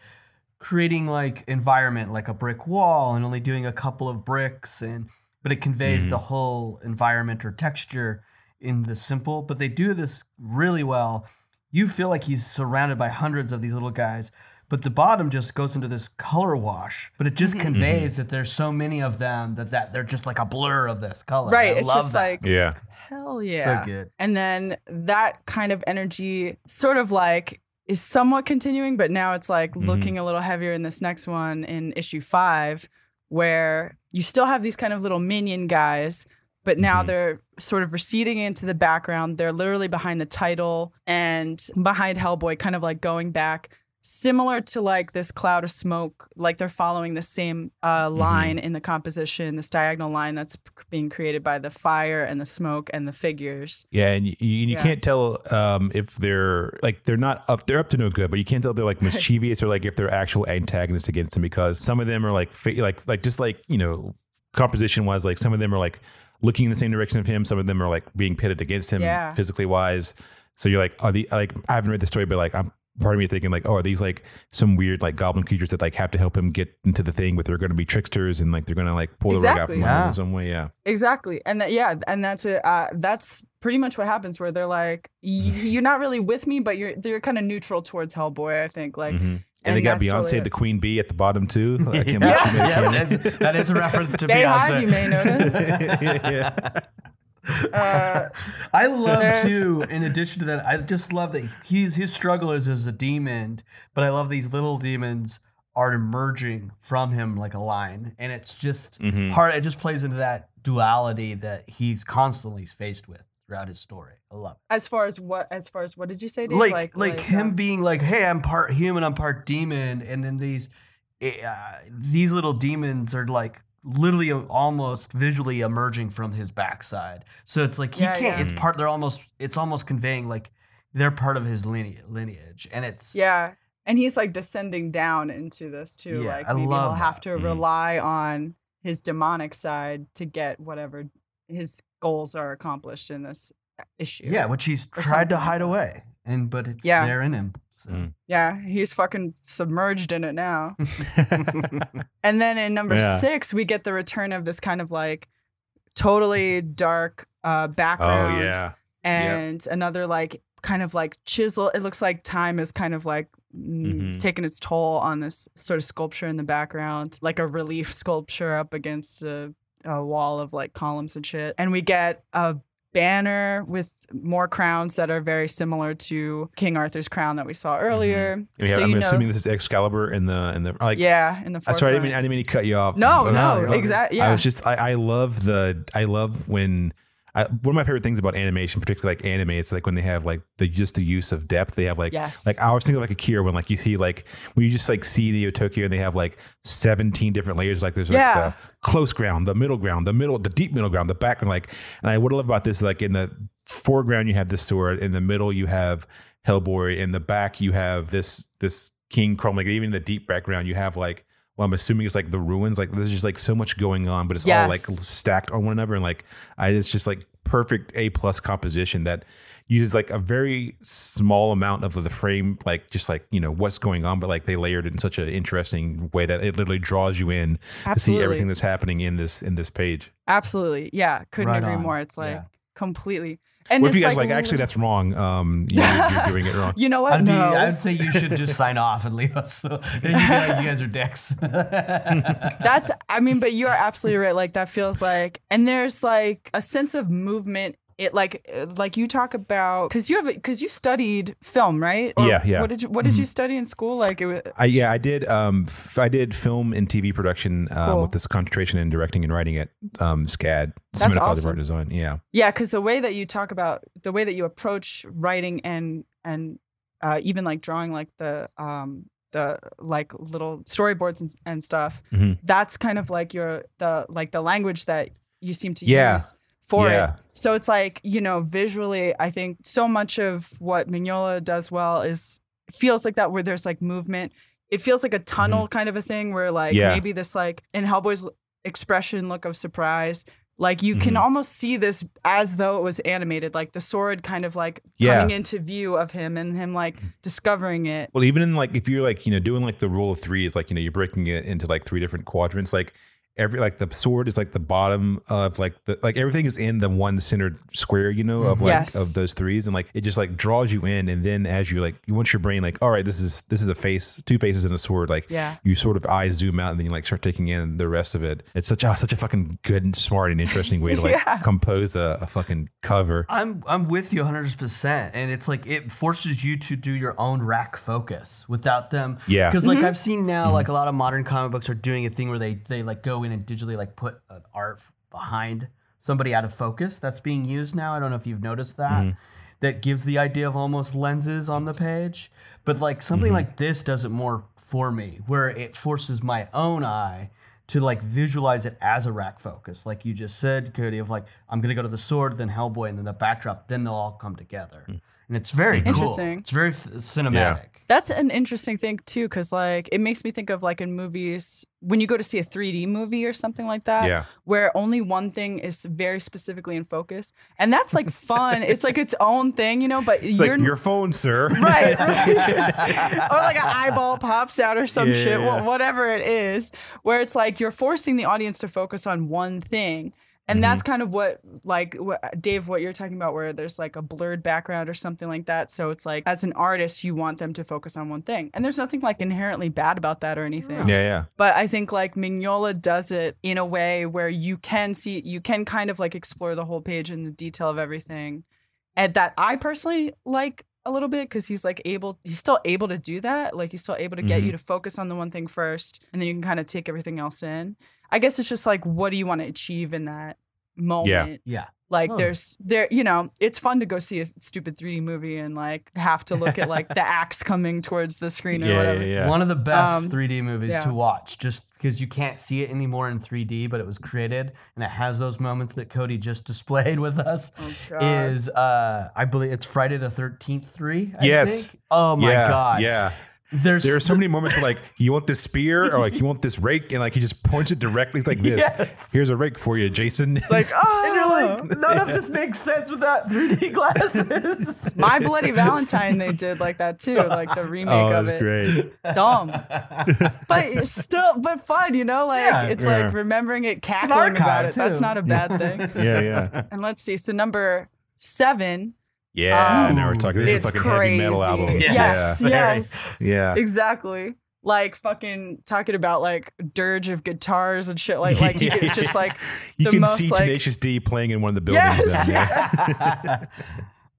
creating like environment like a brick wall and only doing a couple of bricks, and but it conveys mm-hmm. the whole environment or texture in the simple, but they do this really well. You feel like he's surrounded by hundreds of these little guys, but the bottom just goes into this color wash, but it just mm-hmm. conveys mm-hmm. that there's so many of them that, that they're just like a blur of this color. Right, I it's love just that. Like, yeah. hell yeah. So good. And then that kind of energy sort of like is somewhat continuing, but now it's like mm-hmm. looking a little heavier in this next one in issue five, where you still have these kind of little minion guys, but now mm-hmm. they're sort of receding into the background. They're literally behind the title and behind Hellboy, kind of like going back, similar to like this cloud of smoke, like they're following the same uh, line mm-hmm. in the composition, this diagonal line that's being created by the fire and the smoke and the figures. Yeah, and you, you, you yeah. can't tell um, if they're like they're not up, they're up to no good, but you can't tell if they're like mischievous or like if they're actual antagonists against them, because some of them are like fa- like like just like, you know, composition wise, like some of them are like looking in the same direction of him, some of them are like being pitted against him yeah. physically wise. So you're like, are the like I haven't read the story, but like I'm. Part of me thinking like, oh, are these like some weird like goblin creatures that like have to help him get into the thing, but they're going to be tricksters and like they're going to like pull exactly, the rug out from yeah. him in some way, yeah. Exactly, and that yeah, and that's it. Uh, that's pretty much what happens, where they're like, you're not really with me, but you're they're kind of neutral towards Hellboy, I think, like. Mm-hmm. And, and they got Beyonce, totally the Queen Bee, at the bottom too. I can't yeah. yeah, that, is, that is a reference to Beyonce. High, you may notice. yeah. yeah. Uh, I love too, in addition to that, I just love that he's his struggle is as a demon, but I love these little demons are emerging from him like a line, and it's just mm-hmm. hard. It just plays into that duality that he's constantly faced with throughout his story. I love it. As far as what, as far as what did you say, Dave? Like, like, like, like him um, being like, hey, I'm part human, I'm part demon, and then these uh, these little demons are like literally almost visually emerging from his backside. So it's like he yeah, can't yeah. it's part they're almost it's almost conveying like they're part of his lineage. And it's yeah. And he's like descending down into this too. Yeah, like maybe he'll have to mm-hmm. rely on his demonic side to get whatever his goals are accomplished in this issue. Yeah, which he's tried to hide away. And but it's yeah. there in him. So. Mm. Yeah, he's fucking submerged in it now. And then in number yeah. six, we get the return of this kind of like totally dark uh, background. Oh, yeah. And yep. another like kind of like chisel. It looks like time is kind of like mm-hmm. taking its toll on this sort of sculpture in the background, like a relief sculpture up against a, a wall of like columns and shit. And we get a banner with more crowns that are very similar to King Arthur's crown that we saw earlier. Mm-hmm. Yeah, so I'm you know, assuming this is Excalibur in the in the like. Yeah, in the. Forefront. Sorry, I didn't mean I didn't mean to cut you off. No, no, exactly. Yeah. I was just I, I love the I love when I, one of my favorite things about animation, particularly like anime, it's like when they have like the just the use of depth. They have like yes. like I was thinking of like Akira when like you see like when you just like see Neo Tokyo and they have like seventeen different layers. Like there's like yeah. the close ground, the middle ground, the middle, the deep middle ground, the background. Like, and I would love about this like in the foreground you have this sword, in the middle you have Hellboy, in the back you have this this King Chrome. Like even in the deep background you have like. Well, I'm assuming it's like the ruins. Like there's just like so much going on, but it's yes. all like stacked on one another. And like I, it's just like perfect A plus composition that uses like a very small amount of the frame, like just like, you know, what's going on. But like they layered it in such an interesting way that it literally draws you in Absolutely. To see everything that's happening in this in this page. Absolutely. Yeah. Couldn't right agree on. More. It's like yeah. completely. And well, if you guys like, like actually, that's wrong. Um, you, you're, you're doing it wrong. You know what? I'd, be, no. I'd say you should just sign off and leave us. So, you, guys, you guys are dicks. That's, I mean, but you are absolutely right. Like that feels like, and there's like a sense of movement. It like, like you talk about, cause you have, cause you studied film, right? Or yeah, yeah. What did you, what did mm-hmm. you study in school? Like, it was, I, yeah, I did. Um, f- I did film and T V production um, cool. with this concentration in directing and writing at um, SCAD. That's awesome. Art design. Yeah, yeah. Cause the way that you talk about, the way that you approach writing and and uh, even like drawing, like the um, the like little storyboards and, and stuff. Mm-hmm. That's kind of like your the like the language that you seem to yeah. use. For yeah. it. So it's like, you know, visually, I think so much of what Mignola does well is feels like that, where there's like movement. It feels like a tunnel mm-hmm. kind of a thing where like yeah. maybe this like in Hellboy's expression, look of surprise, like you mm-hmm. can almost see this as though it was animated, like the sword kind of like yeah. coming into view of him and him like discovering it. Well, even in like if you're like, you know, doing like the rule of three is like, you know, you're breaking it into like three different quadrants, like. Every like the sword is like the bottom of like the like everything is in the one centered square, you know, of like yes. of those threes, and like it just like draws you in, and then as you like once your brain like all right, this is this is a face, two faces and a sword, like yeah. you sort of eyes zoom out and then you like start taking in the rest of it. It's such oh, such a fucking good and smart and interesting way to like yeah. compose a, a fucking cover. I'm I'm with you one hundred percent, and it's like it forces you to do your own rack focus without them. Yeah, because mm-hmm. like I've seen now mm-hmm. like a lot of modern comic books are doing a thing where they they like go. And digitally like put an art behind somebody out of focus. That's being used now. I don't know if you've noticed that. Mm-hmm. that gives the idea of almost lenses on the page. But like something mm-hmm. like this does it more for me, where it forces my own eye to like visualize it as a rack focus. Like you just said, Cody, of like, I'm going to go to the sword, then Hellboy, and then the backdrop, then they'll all come together. Mm. And it's very interesting. Cool. It's very f- cinematic. Yeah. That's an interesting thing too, because like it makes me think of like in movies when you go to see a three D movie or something like that, yeah. where only one thing is very specifically in focus, and that's like fun. It's like its own thing, you know. But it's you're like your phone, sir, right? right. Or like an eyeball pops out or some yeah. shit, well, whatever it is. Where it's like you're forcing the audience to focus on one thing. And mm-hmm. that's kind of what, like, what, Dave, what you're talking about, where there's, like, a blurred background or something like that. So it's like, as an artist, you want them to focus on one thing. And there's nothing, like, inherently bad about that or anything. Yeah, yeah. But I think, like, Mignola does it in a way where you can see, you can kind of, like, explore the whole page and the detail of everything. And that I personally like a little bit, because he's, like, able, he's still able to do that. Like, he's still able to get mm-hmm. you to focus on the one thing first, and then you can kind of take everything else in. I guess it's just like, what do you want to achieve in that moment? Yeah. yeah. Like oh. there's there, you know, it's fun to go see a stupid three D movie and like have to look at like the axe coming towards the screen or yeah, whatever. Yeah, yeah. One of the best um, three D movies yeah. to watch, just because you can't see it anymore in three D, but it was created and it has those moments that Cody just displayed with us. Oh, God. Is uh, I believe it's Friday the thirteenth three. I yes. think. Oh my yeah, God. Yeah. There's there are so many moments where, like, you want this spear or, like, you want this rake, and, like, he just points it directly like this. Yes. Here's a rake for you, Jason. It's like, oh. And you're like, none of this makes sense without three D glasses. My Bloody Valentine, they did like that, too. Like, the remake oh, of it. Great. Dumb. But still, but fun, you know? Like, yeah, it's yeah. like remembering it, cackling it's about it. Too. That's not a bad thing. Yeah, yeah. And let's see. So, number seven. Yeah, um, now we're talking. This is a fucking crazy. Heavy metal album. Yes, yeah. yes, yeah, exactly. Like fucking talking about like dirge of guitars and shit. Like, like you yeah. just like you the can most, see like, Tenacious D playing in one of the buildings. Yes, yeah.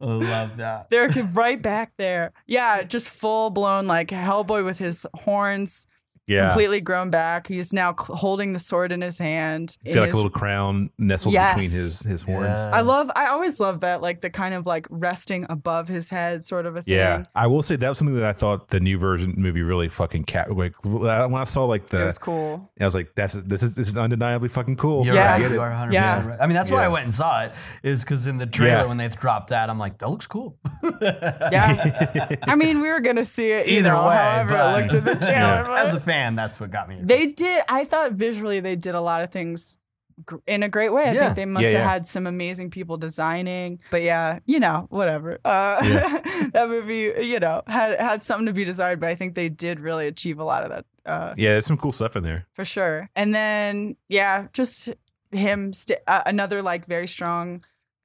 I love that. They're right back there. Yeah, just full blown like Hellboy with his horns. Yeah. Completely grown back. He's now cl- holding the sword in his hand. He's got like his... a little crown nestled yes. between his, his horns. Yeah. I love, I always love that, like the kind of like resting above his head sort of a thing. Yeah. I will say that was something that I thought the new version movie really fucking cat. Like when I saw like the. It was cool. I was like, that's, this is, this is undeniably fucking cool. You're yeah. Right. I get it. one hundred percent yeah. Right. I mean, that's yeah. why I went and saw it, is because in the trailer yeah. when they've dropped that, I'm like, that looks cool. yeah. I mean, we were going to see it either, either way. However, but... it looked at the trailer. Yeah. As a fan. And that's what got me. They did. I thought visually they did a lot of things gr- in a great way. I yeah. think they must yeah, have yeah. had some amazing people designing. But yeah, you know, whatever. Uh, yeah. That movie, you know, had had something to be desired. But I think they did really achieve a lot of that. Uh, yeah, there's some cool stuff in there for sure. And then yeah, just him. St- uh, another like very strong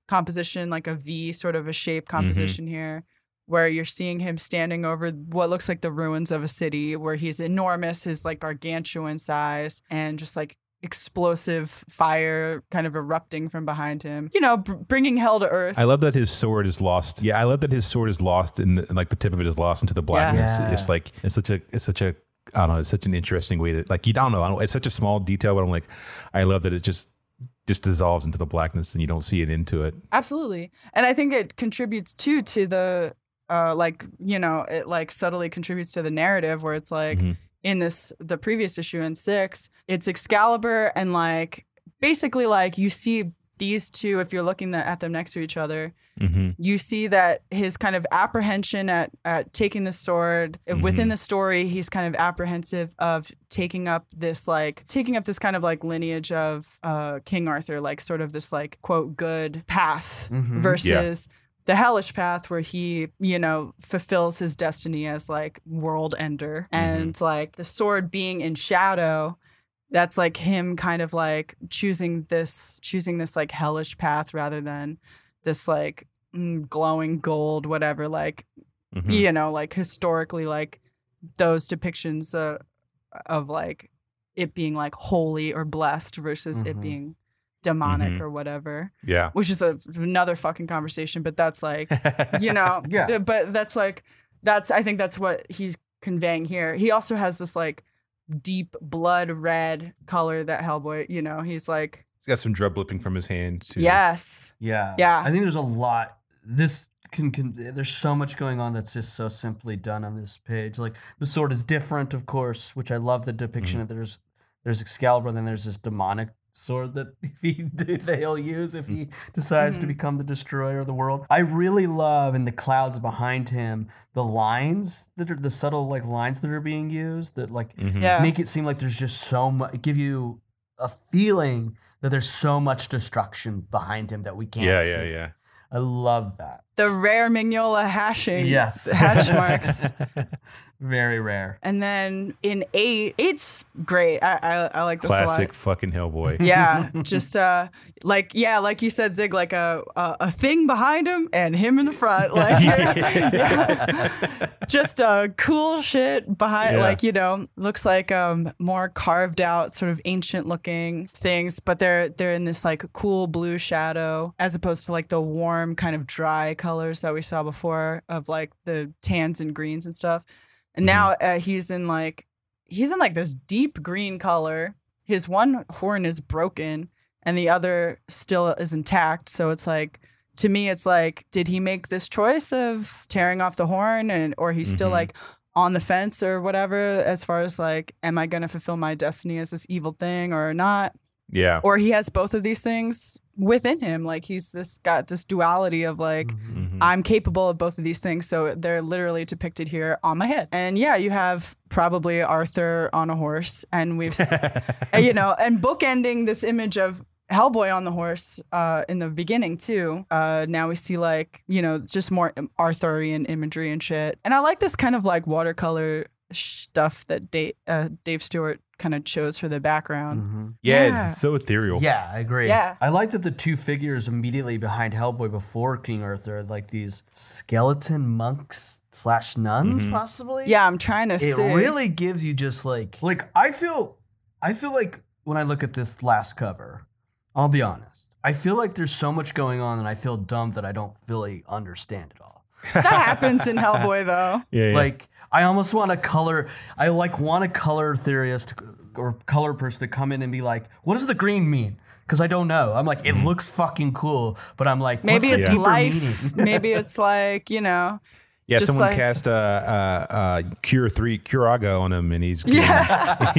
composition, like a V sort of a shape composition mm-hmm. here, where you're seeing him standing over what looks like the ruins of a city, where he's enormous, his like gargantuan size, and just like explosive fire kind of erupting from behind him, you know, b- bringing hell to earth. I love that his sword is lost. Yeah, I love that his sword is lost, and like the tip of it is lost into the blackness. Yeah. It's like it's such a it's such a I don't know, it's such an interesting way to like you don't know. I don't, it's such a small detail, but I'm like, I love that it just. just dissolves into the blackness and you don't see it into it. Absolutely. And I think it contributes too to the uh like, you know, it like subtly contributes to the narrative, where it's like mm-hmm. in this the previous issue in six, it's Excalibur and like basically like you see these two, if you're looking at them next to each other, mm-hmm. you see that his kind of apprehension at, at taking the sword mm-hmm. within the story, he's kind of apprehensive of taking up this like taking up this kind of like lineage of uh, King Arthur, like sort of this like, quote, good path mm-hmm. versus yeah. the hellish path where he, you know, fulfills his destiny as like world ender mm-hmm. and like the sword being in shadow. That's like him kind of like choosing this, choosing this like hellish path rather than this like glowing gold, whatever, like, mm-hmm. you know, like historically, like those depictions uh, of like it being like holy or blessed versus mm-hmm. it being demonic mm-hmm. or whatever. Yeah. Which is a, another fucking conversation, but that's like, you know, yeah. but that's like, that's, I think that's what he's conveying here. He also has this like, deep blood red color that Hellboy, you know, he's like... He's got some drug blipping from his hand, too. Yes. Yeah. Yeah. I think there's a lot... This can, can there's so much going on that's just so simply done on this page. Like the sword is different, of course, which I love the depiction mm-hmm. of. There's there's Excalibur, and then there's this demonic sword that if he they'll use if he decides mm-hmm. to become the destroyer of the world. I really love in the clouds behind him the lines that are the subtle like lines that are being used that like mm-hmm. yeah. make it seem like there's just so much, give you a feeling that there's so much destruction behind him that we can't yeah, see. Yeah, yeah, yeah. I love that. The rare Mignola hashing. Yes. Hatch marks. Very rare. And then in eight, it's great. I I, I like this Classic a lot. Classic fucking Hellboy. Yeah. Just uh, like, yeah, like you said, Zig, like a, a, a thing behind him and him in the front. Like, yeah. Just uh, cool shit behind, yeah. like, you know, looks like um more carved out sort of ancient looking things, but they're, they're in this like cool blue shadow as opposed to like the warm kind of dry colors that we saw before of like the tans and greens and stuff. And now uh, he's in like he's in like this deep green color. His one horn is broken and the other still is intact. So it's like, to me, it's like, did he make this choice of tearing off the horn and or he's mm-hmm. still like on the fence or whatever as far as like, am I going to fulfill my destiny as this evil thing or not? Yeah. Or he has both of these things within him. Like he's this got this duality of like, mm-hmm. I'm capable of both of these things. So they're literally depicted here on my head. And yeah, you have probably Arthur on a horse and we've, you know, and bookending this image of Hellboy on the horse uh, in the beginning too. Uh, now we see like, you know, just more Arthurian imagery and shit. And I like this kind of like watercolor stuff that Dave, uh, Dave Stewart kind of chose for the background. Mm-hmm. Yeah, yeah, it's so ethereal. Yeah, I agree. Yeah. I like that the two figures immediately behind Hellboy before King Arthur, like these skeleton monks slash nuns, mm-hmm. possibly. Yeah, I'm trying to see. It see. really gives you just like, like I feel, I feel like when I look at this last cover, I'll be honest, I feel like there's so much going on and I feel dumb that I don't really understand it all. That happens in Hellboy though. Yeah, yeah. Like I almost want a color. I like want a color theorist or color person to come in and be like, "What does the green mean?" Because I don't know. I'm like, it looks fucking cool, but I'm like, maybe what's it's the life. Meaning? Maybe it's like you know. Yeah, just someone like, cast a uh, uh, uh, Cure three Curago on him, and he's getting, yeah.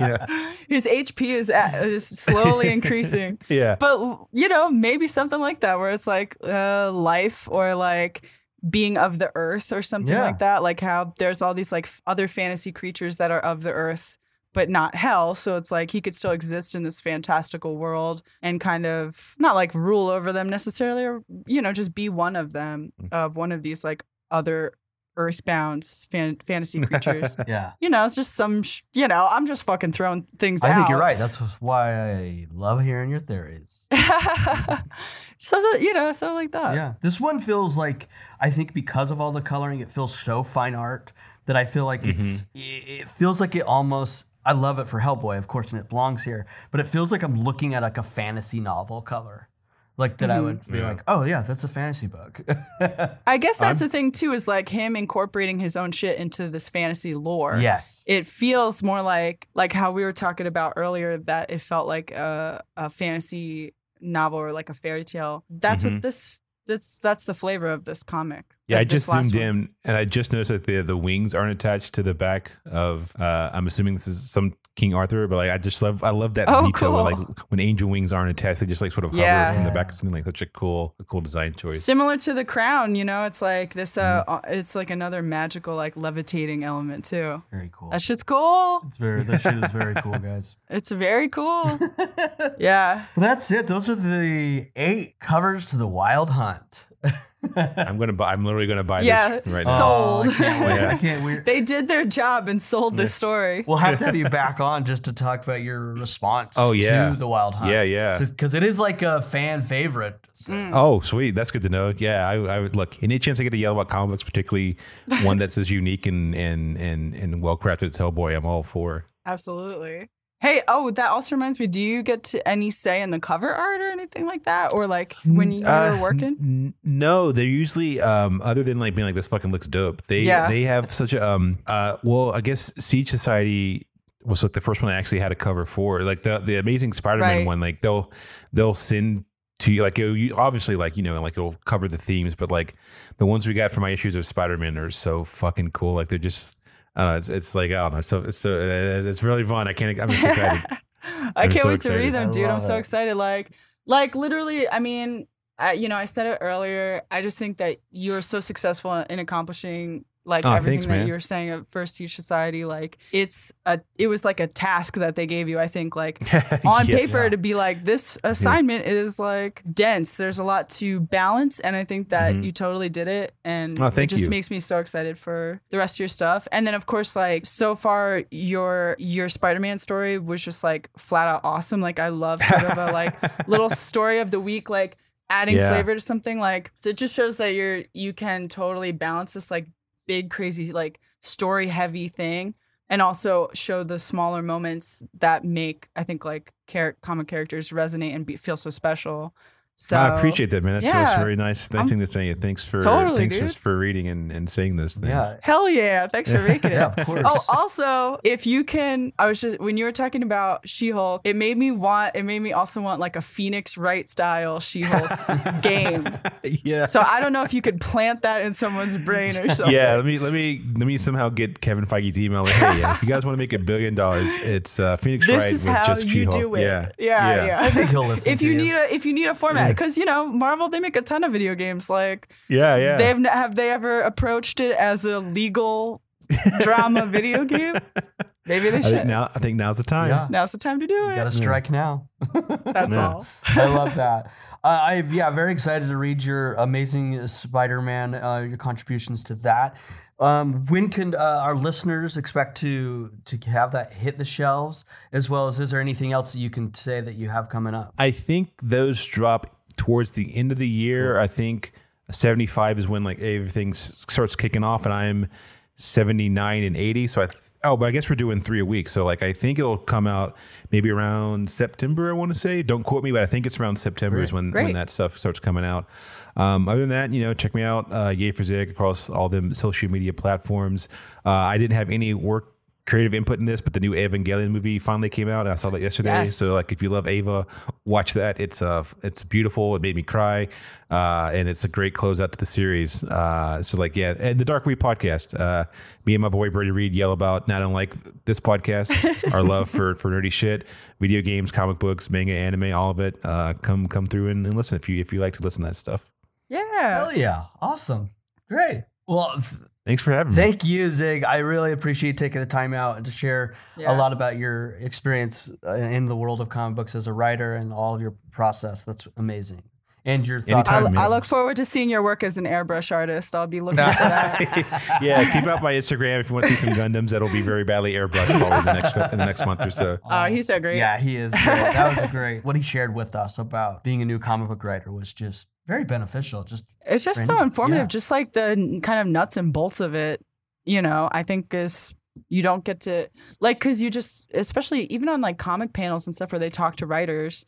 yeah. His H P is at, is slowly increasing. Yeah, but you know, maybe something like that where it's like uh, life or like. Being of the earth or something yeah. like that, like how there's all these like f- other fantasy creatures that are of the earth but not hell, so it's like he could still exist in this fantastical world and kind of not like rule over them necessarily or you know just be one of them of one of these like other earthbound fan- fantasy creatures. Yeah, you know, it's just some sh- you know I'm just fucking throwing things I out. I think you're right. That's why I love hearing your theories. So that, you know, something like that. Yeah, this one feels like, I think because of all the coloring, it feels so fine art that I feel like mm-hmm. it's, it feels like it almost, I love it for Hellboy, of course, and it belongs here, but it feels like I'm looking at like a fantasy novel cover. Like that mm-hmm. I would be yeah. like, oh yeah, that's a fantasy book. I guess that's I'm, the thing too, is like him incorporating his own shit into this fantasy lore. Yes. It feels more like, like how we were talking about earlier that it felt like a, a fantasy novel or like a fairy tale. That's mm-hmm. what this, that's, that's the flavor of this comic. Yeah, like I just zoomed in one. And I just noticed that the, the wings aren't attached to the back of, uh, I'm assuming this is some King Arthur, but like I just love, I love that oh, detail cool. where like when angel wings aren't attached, they just like sort of yeah. hover from the back of something, like such a cool, a cool design choice. Similar to the crown, you know, it's like this, uh, mm. it's like another magical, like levitating element too. Very cool. That shit's cool. It's very, that shit is very cool, guys. It's very cool. Yeah. Well, that's it. Those are the eight covers to The Wild Hunt. I'm gonna buy. I'm literally gonna buy yeah, this right now. Sold. Oh, I can't wait. I can't wait. They did their job and sold this story. We'll have to have you back on just to talk about your response. Oh, yeah. to The Wild Hunt. Yeah, yeah. Because it is like a fan favorite. So. Mm. Oh, sweet. That's good to know. Yeah, I, I would look. Any chance I get to yell about comic books, particularly one that's as unique and and and and well crafted as Hellboy, I'm all for. Absolutely. Hey, oh, that also reminds me, do you get to any say in the cover art or anything like that? Or like when you uh, were working? N- no, they're usually, um, other than like being like, this fucking looks dope. They yeah. they have such a, um, uh, well, I guess Siege Society was like the first one I actually had a cover for. Like the, the Amazing Spider-Man right. one, like they'll they'll send to like you obviously like you know like it'll cover the themes, but like the ones we got from my issues of Spider-Man are so fucking cool. Like they're just uh, it's it's like I don't know, so it's so uh, it's really fun. I can't. I'm just excited. I'm I can't so wait excited. to read them, dude. I'm so it. excited. Like like literally. I mean, I, you know, I said it earlier. I just think that you are so successful in accomplishing. Like oh, everything thanks, that you were saying at first, Siege Society, like it's a, it was like a task that they gave you. I think like on yes. paper to be like this assignment yeah. is like dense. There's a lot to balance, and I think that mm-hmm. you totally did it. And oh, it just you. makes me so excited for the rest of your stuff. And then of course, like so far, your your Spider-Man story was just like flat out awesome. Like I love sort of a like little story of the week, like adding yeah. flavor to something. Like so, it just shows that you're you can totally balance this like. big crazy like story heavy thing and also show the smaller moments that make I think like char- comic characters resonate and be- feel so special. So I appreciate that, man. That's yeah, so it's very nice. Nice I'm, thing to say. Thanks for totally, thanks dude. For, for reading and, and saying those things. Yeah. Hell yeah. Thanks for making it. Yeah, of course. Oh, also, if you can, I was just when you were talking about She-Hulk, it made me want it made me also want like a Phoenix Wright style She-Hulk game. Yeah. So I don't know if you could plant that in someone's brain or something. Yeah, let me let me let me somehow get Kevin Feige's email. Like, hey, yeah, if you guys want to make a billion dollars, it's uh, Phoenix this Wright is with how just you She-Hulk. Do it. Yeah. Yeah, yeah. yeah. I think he'll listen if to you. If you need a if you need a format. Because you know Marvel, they make a ton of video games. Like, yeah, yeah. They have, have they ever approached it as a legal drama video game? Maybe they should. I think now, I think now's the time. Yeah. Now's the time to do you it. Got to strike yeah. now. That's yeah. all. I love that. Uh, I yeah, very excited to read your amazing Spider-Man, uh, your contributions to that. Um, when can uh, our listeners expect to to have that hit the shelves? As well as, is there anything else that you can say that you have coming up? I think those drop towards the end of the year. I think seventy-five is when like everything starts kicking off, and I'm seventy-nine and eighty. So I th- oh, but I guess we're doing three a week. So like I think it'll come out maybe around September. I want to say, don't quote me, but I think it's around September Great. is when Great. when that stuff starts coming out. Um, other than that, you know, check me out, uh, Yay for Zig across all them social media platforms. Uh, I didn't have any work creative input in this, but the new Evangelion movie finally came out. I saw that yesterday. Yes. So like, if you love Ava, watch that. It's uh, it's beautiful. It made me cry. Uh, and it's a great closeout to the series. Uh, so like, yeah. And the Dark Week podcast, uh, me and my boy, Brady Reed, yell about, not unlike this podcast, our love for, for nerdy shit, video games, comic books, manga, anime, all of it. Uh, come, come through and, and listen if you, if you like to listen to that stuff. Yeah. Hell yeah. Awesome. Great. Well, thanks for having me. Thank you, Zig. I really appreciate taking the time out to share yeah. a lot about your experience in the world of comic books as a writer and all of your process. That's amazing. And your thoughts. Anytime, I, I look forward to seeing your work as an airbrush artist. I'll be looking for that. Yeah, keep up my Instagram if you want to see some Gundams that'll be very badly airbrushed over the next in the next month or so. Oh, he's so great. Yeah, he is great. That was great. What he shared with us about being a new comic book writer was just very beneficial. Just it's just random. So informative. Yeah. Just like the kind of nuts and bolts of it, you know, I think is you don't get to like because you just especially even on like comic panels and stuff where they talk to writers.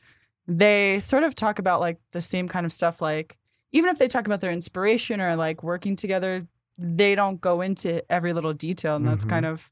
They sort of talk about like the same kind of stuff, like even if they talk about their inspiration or like working together, they don't go into every little detail. And that's mm-hmm. kind of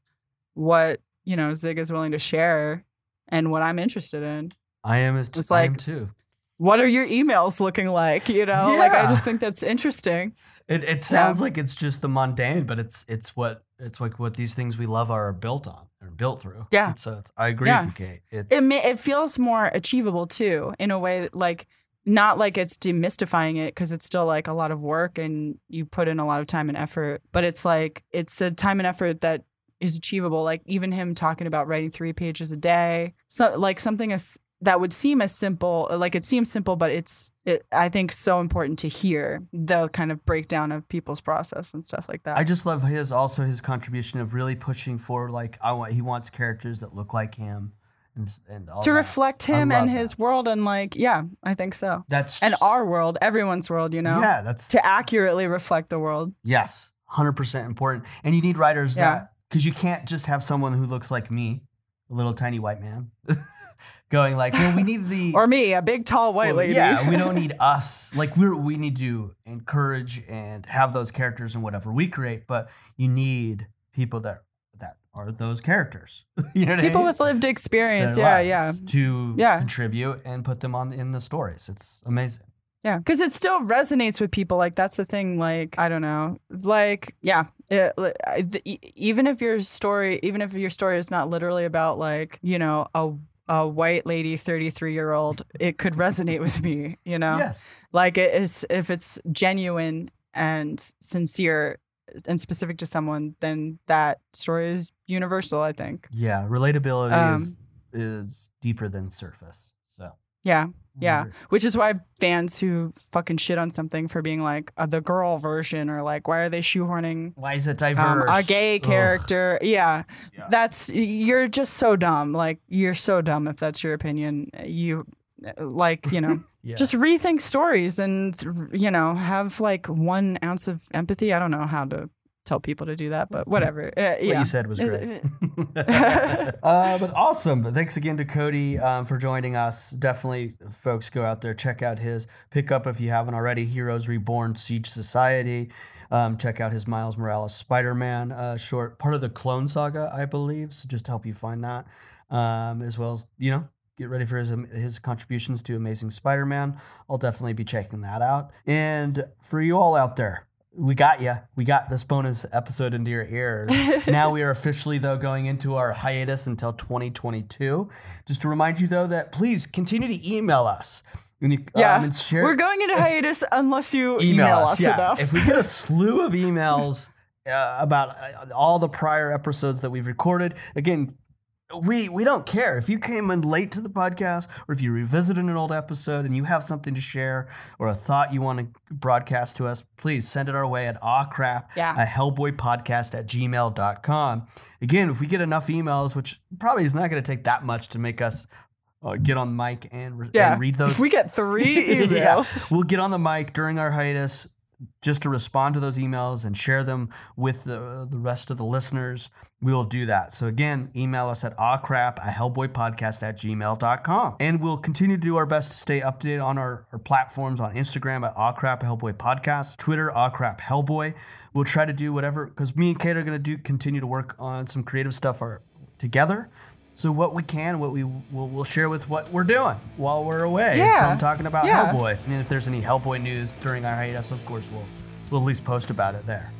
what, you know, Zig is willing to share and what I'm interested in. I am as just like, too. What are your emails looking like? You know, yeah. like I just think that's interesting. It it sounds um, like it's just the mundane, but it's it's what it's like what these things we love are built on or built through. Yeah, it's a, I agree yeah. with you, Kate. It's, it may, it feels more achievable too in a way, that, like not like it's demystifying it because it's still like a lot of work and you put in a lot of time and effort. But it's like it's a time and effort that is achievable. Like even him talking about writing three pages a day, so like something as that would seem as simple, like it seems simple, but it's, it, I think, so important to hear the kind of breakdown of people's process and stuff like that. I just love his, also his contribution of really pushing for, like, I want, he wants characters that look like him. And, and all to that. reflect him and his that. world and, like, yeah, I think so. That's And just, our world, everyone's world, you know? Yeah, that's... To accurately reflect the world. Yes, one hundred percent important. And you need writers yeah. that, because you can't just have someone who looks like me, a little tiny white man. Going like, well, we need the... Or me, a big, tall, white well, lady. Yeah, we don't need us. Like, we we need to encourage and have those characters and whatever we create, but you need people that that are those characters. You know what People I mean? with lived experience, yeah, yeah. To yeah. contribute and put them on in the stories. It's amazing. Yeah, because it still resonates with people. Like, that's the thing. Like, I don't know. Like, yeah, it, even if your story, even if your story is not literally about, like, you know, a a white lady, thirty-three year old, it could resonate with me, you know? Yes. Like, it is, if it's genuine and sincere and specific to someone, then that story is universal, I think. Yeah, relatability um, is, is deeper than surface. So yeah, yeah, which is why fans who fucking shit on something for being like uh, the girl version, or like, why are they shoehorning? Why is it diverse? Um, a gay character? Yeah, yeah, that's you're just so dumb. Like, you're so dumb if that's your opinion. You like you know. Yeah. Just rethink stories and, you know, have like one ounce of empathy. I don't know how to tell people to do that, but whatever. Uh, yeah. What you said was great. uh, but awesome. But thanks again to Cody um, for joining us. Definitely, folks, go out there, check out his pick up if you haven't already. Heroes Reborn, Siege Society. Um, check out his Miles Morales Spider-Man uh, short, part of the Clone Saga, I believe. So just help you find that, um, as well as, you know, get ready for his his contributions to Amazing Spider-Man. I'll definitely be checking that out. And for you all out there, we got you. We got this bonus episode into your ears. Now we are officially, though, going into our hiatus until twenty twenty-two. Just to remind you, though, that please continue to email us. And you, yeah, um, and share. We're going into hiatus unless you email, email us, us yeah. enough. If we get a slew of emails uh, about uh, all the prior episodes that we've recorded, again, We we don't care. If you came in late to the podcast, or if you revisited an old episode and you have something to share or a thought you want to broadcast to us, please send it our way at awcrap, yeah. a hellboypodcast at gmail dot com. Again, if we get enough emails, which probably is not going to take that much to make us uh, get on the mic and, re- yeah. and read those. If we get three emails. yeah. We'll get on the mic during our hiatus just to respond to those emails and share them with the, the rest of the listeners. We will do that. So again, email us at awcrap, a hellboypodcast at gmail dot com. And we'll continue to do our best to stay updated on our, our platforms on Instagram at awcrap, a hellboypodcast, Twitter, awcrap, hellboy. We'll try to do whatever, because me and Kate are going to do continue to work on some creative stuff our, together. So what we can, what we will we'll share with what we're doing while we're away yeah. from talking about yeah. Hellboy. And if there's any Hellboy news during our hiatus, of course, we'll we'll at least post about it there.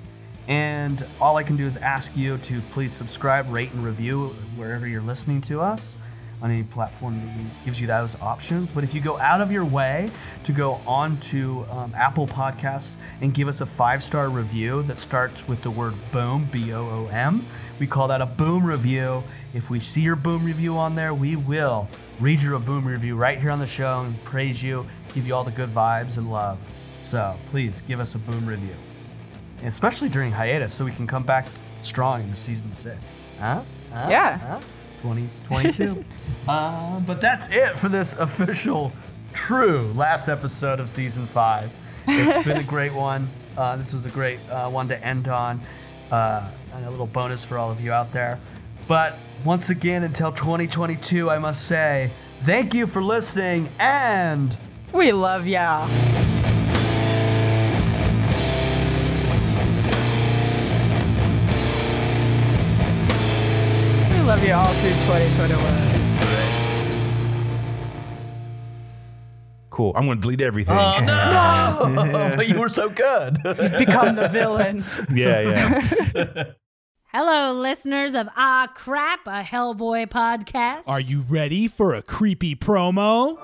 And all I can do is ask you to please subscribe, rate, and review wherever you're listening to us on any platform that gives you those options. But if you go out of your way to go onto um, Apple Podcasts and give us a five-star review that starts with the word boom, B O O M, we call that a boom review. If we see your boom review on there, we will read your boom review right here on the show and praise you, give you all the good vibes and love. So please give us a boom review, and especially during hiatus, so we can come back strong in season six. Huh? huh? Yeah. Huh? twenty twenty-two. uh, but that's it for this official, true last episode of season five. It's been a great one. Uh, this was a great uh, one to end on, uh, and a little bonus for all of you out there. But once again, until twenty twenty-two, I must say thank you for listening, and we love y'all. We love y'all to twenty twenty-one. Cool. I'm going to delete everything. Oh, no. no. But you were so good. You've become the villain. Yeah, yeah. Hello, listeners of Ah Crap, a Hellboy podcast. Are you ready for a creepy promo?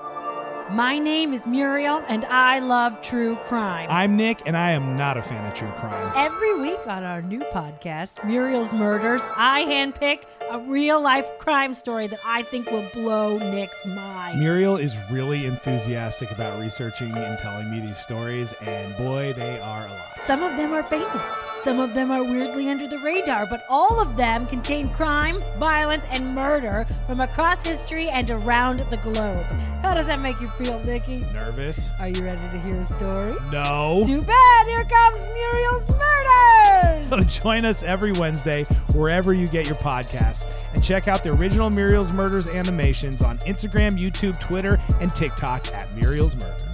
My name is Muriel, and I love true crime. I'm Nick, and I am not a fan of true crime. Every week on our new podcast, Muriel's Murders, I handpick a real-life crime story that I think will blow Nick's mind. Muriel is really enthusiastic about researching and telling me these stories, and boy, they are a lot. Some of them are famous. Some of them are weirdly under the radar, but all of them contain crime, violence, and murder from across history and around the globe. How does that make you feel, Nikki? Nervous. Are you ready to hear a story? No. Too bad. Here comes Muriel's Murders. So join us every Wednesday wherever you get your podcasts, and check out the original Muriel's Murders animations on Instagram, YouTube, Twitter, and TikTok at Muriel's Murders.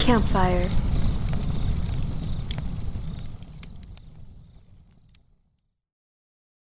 Campfire.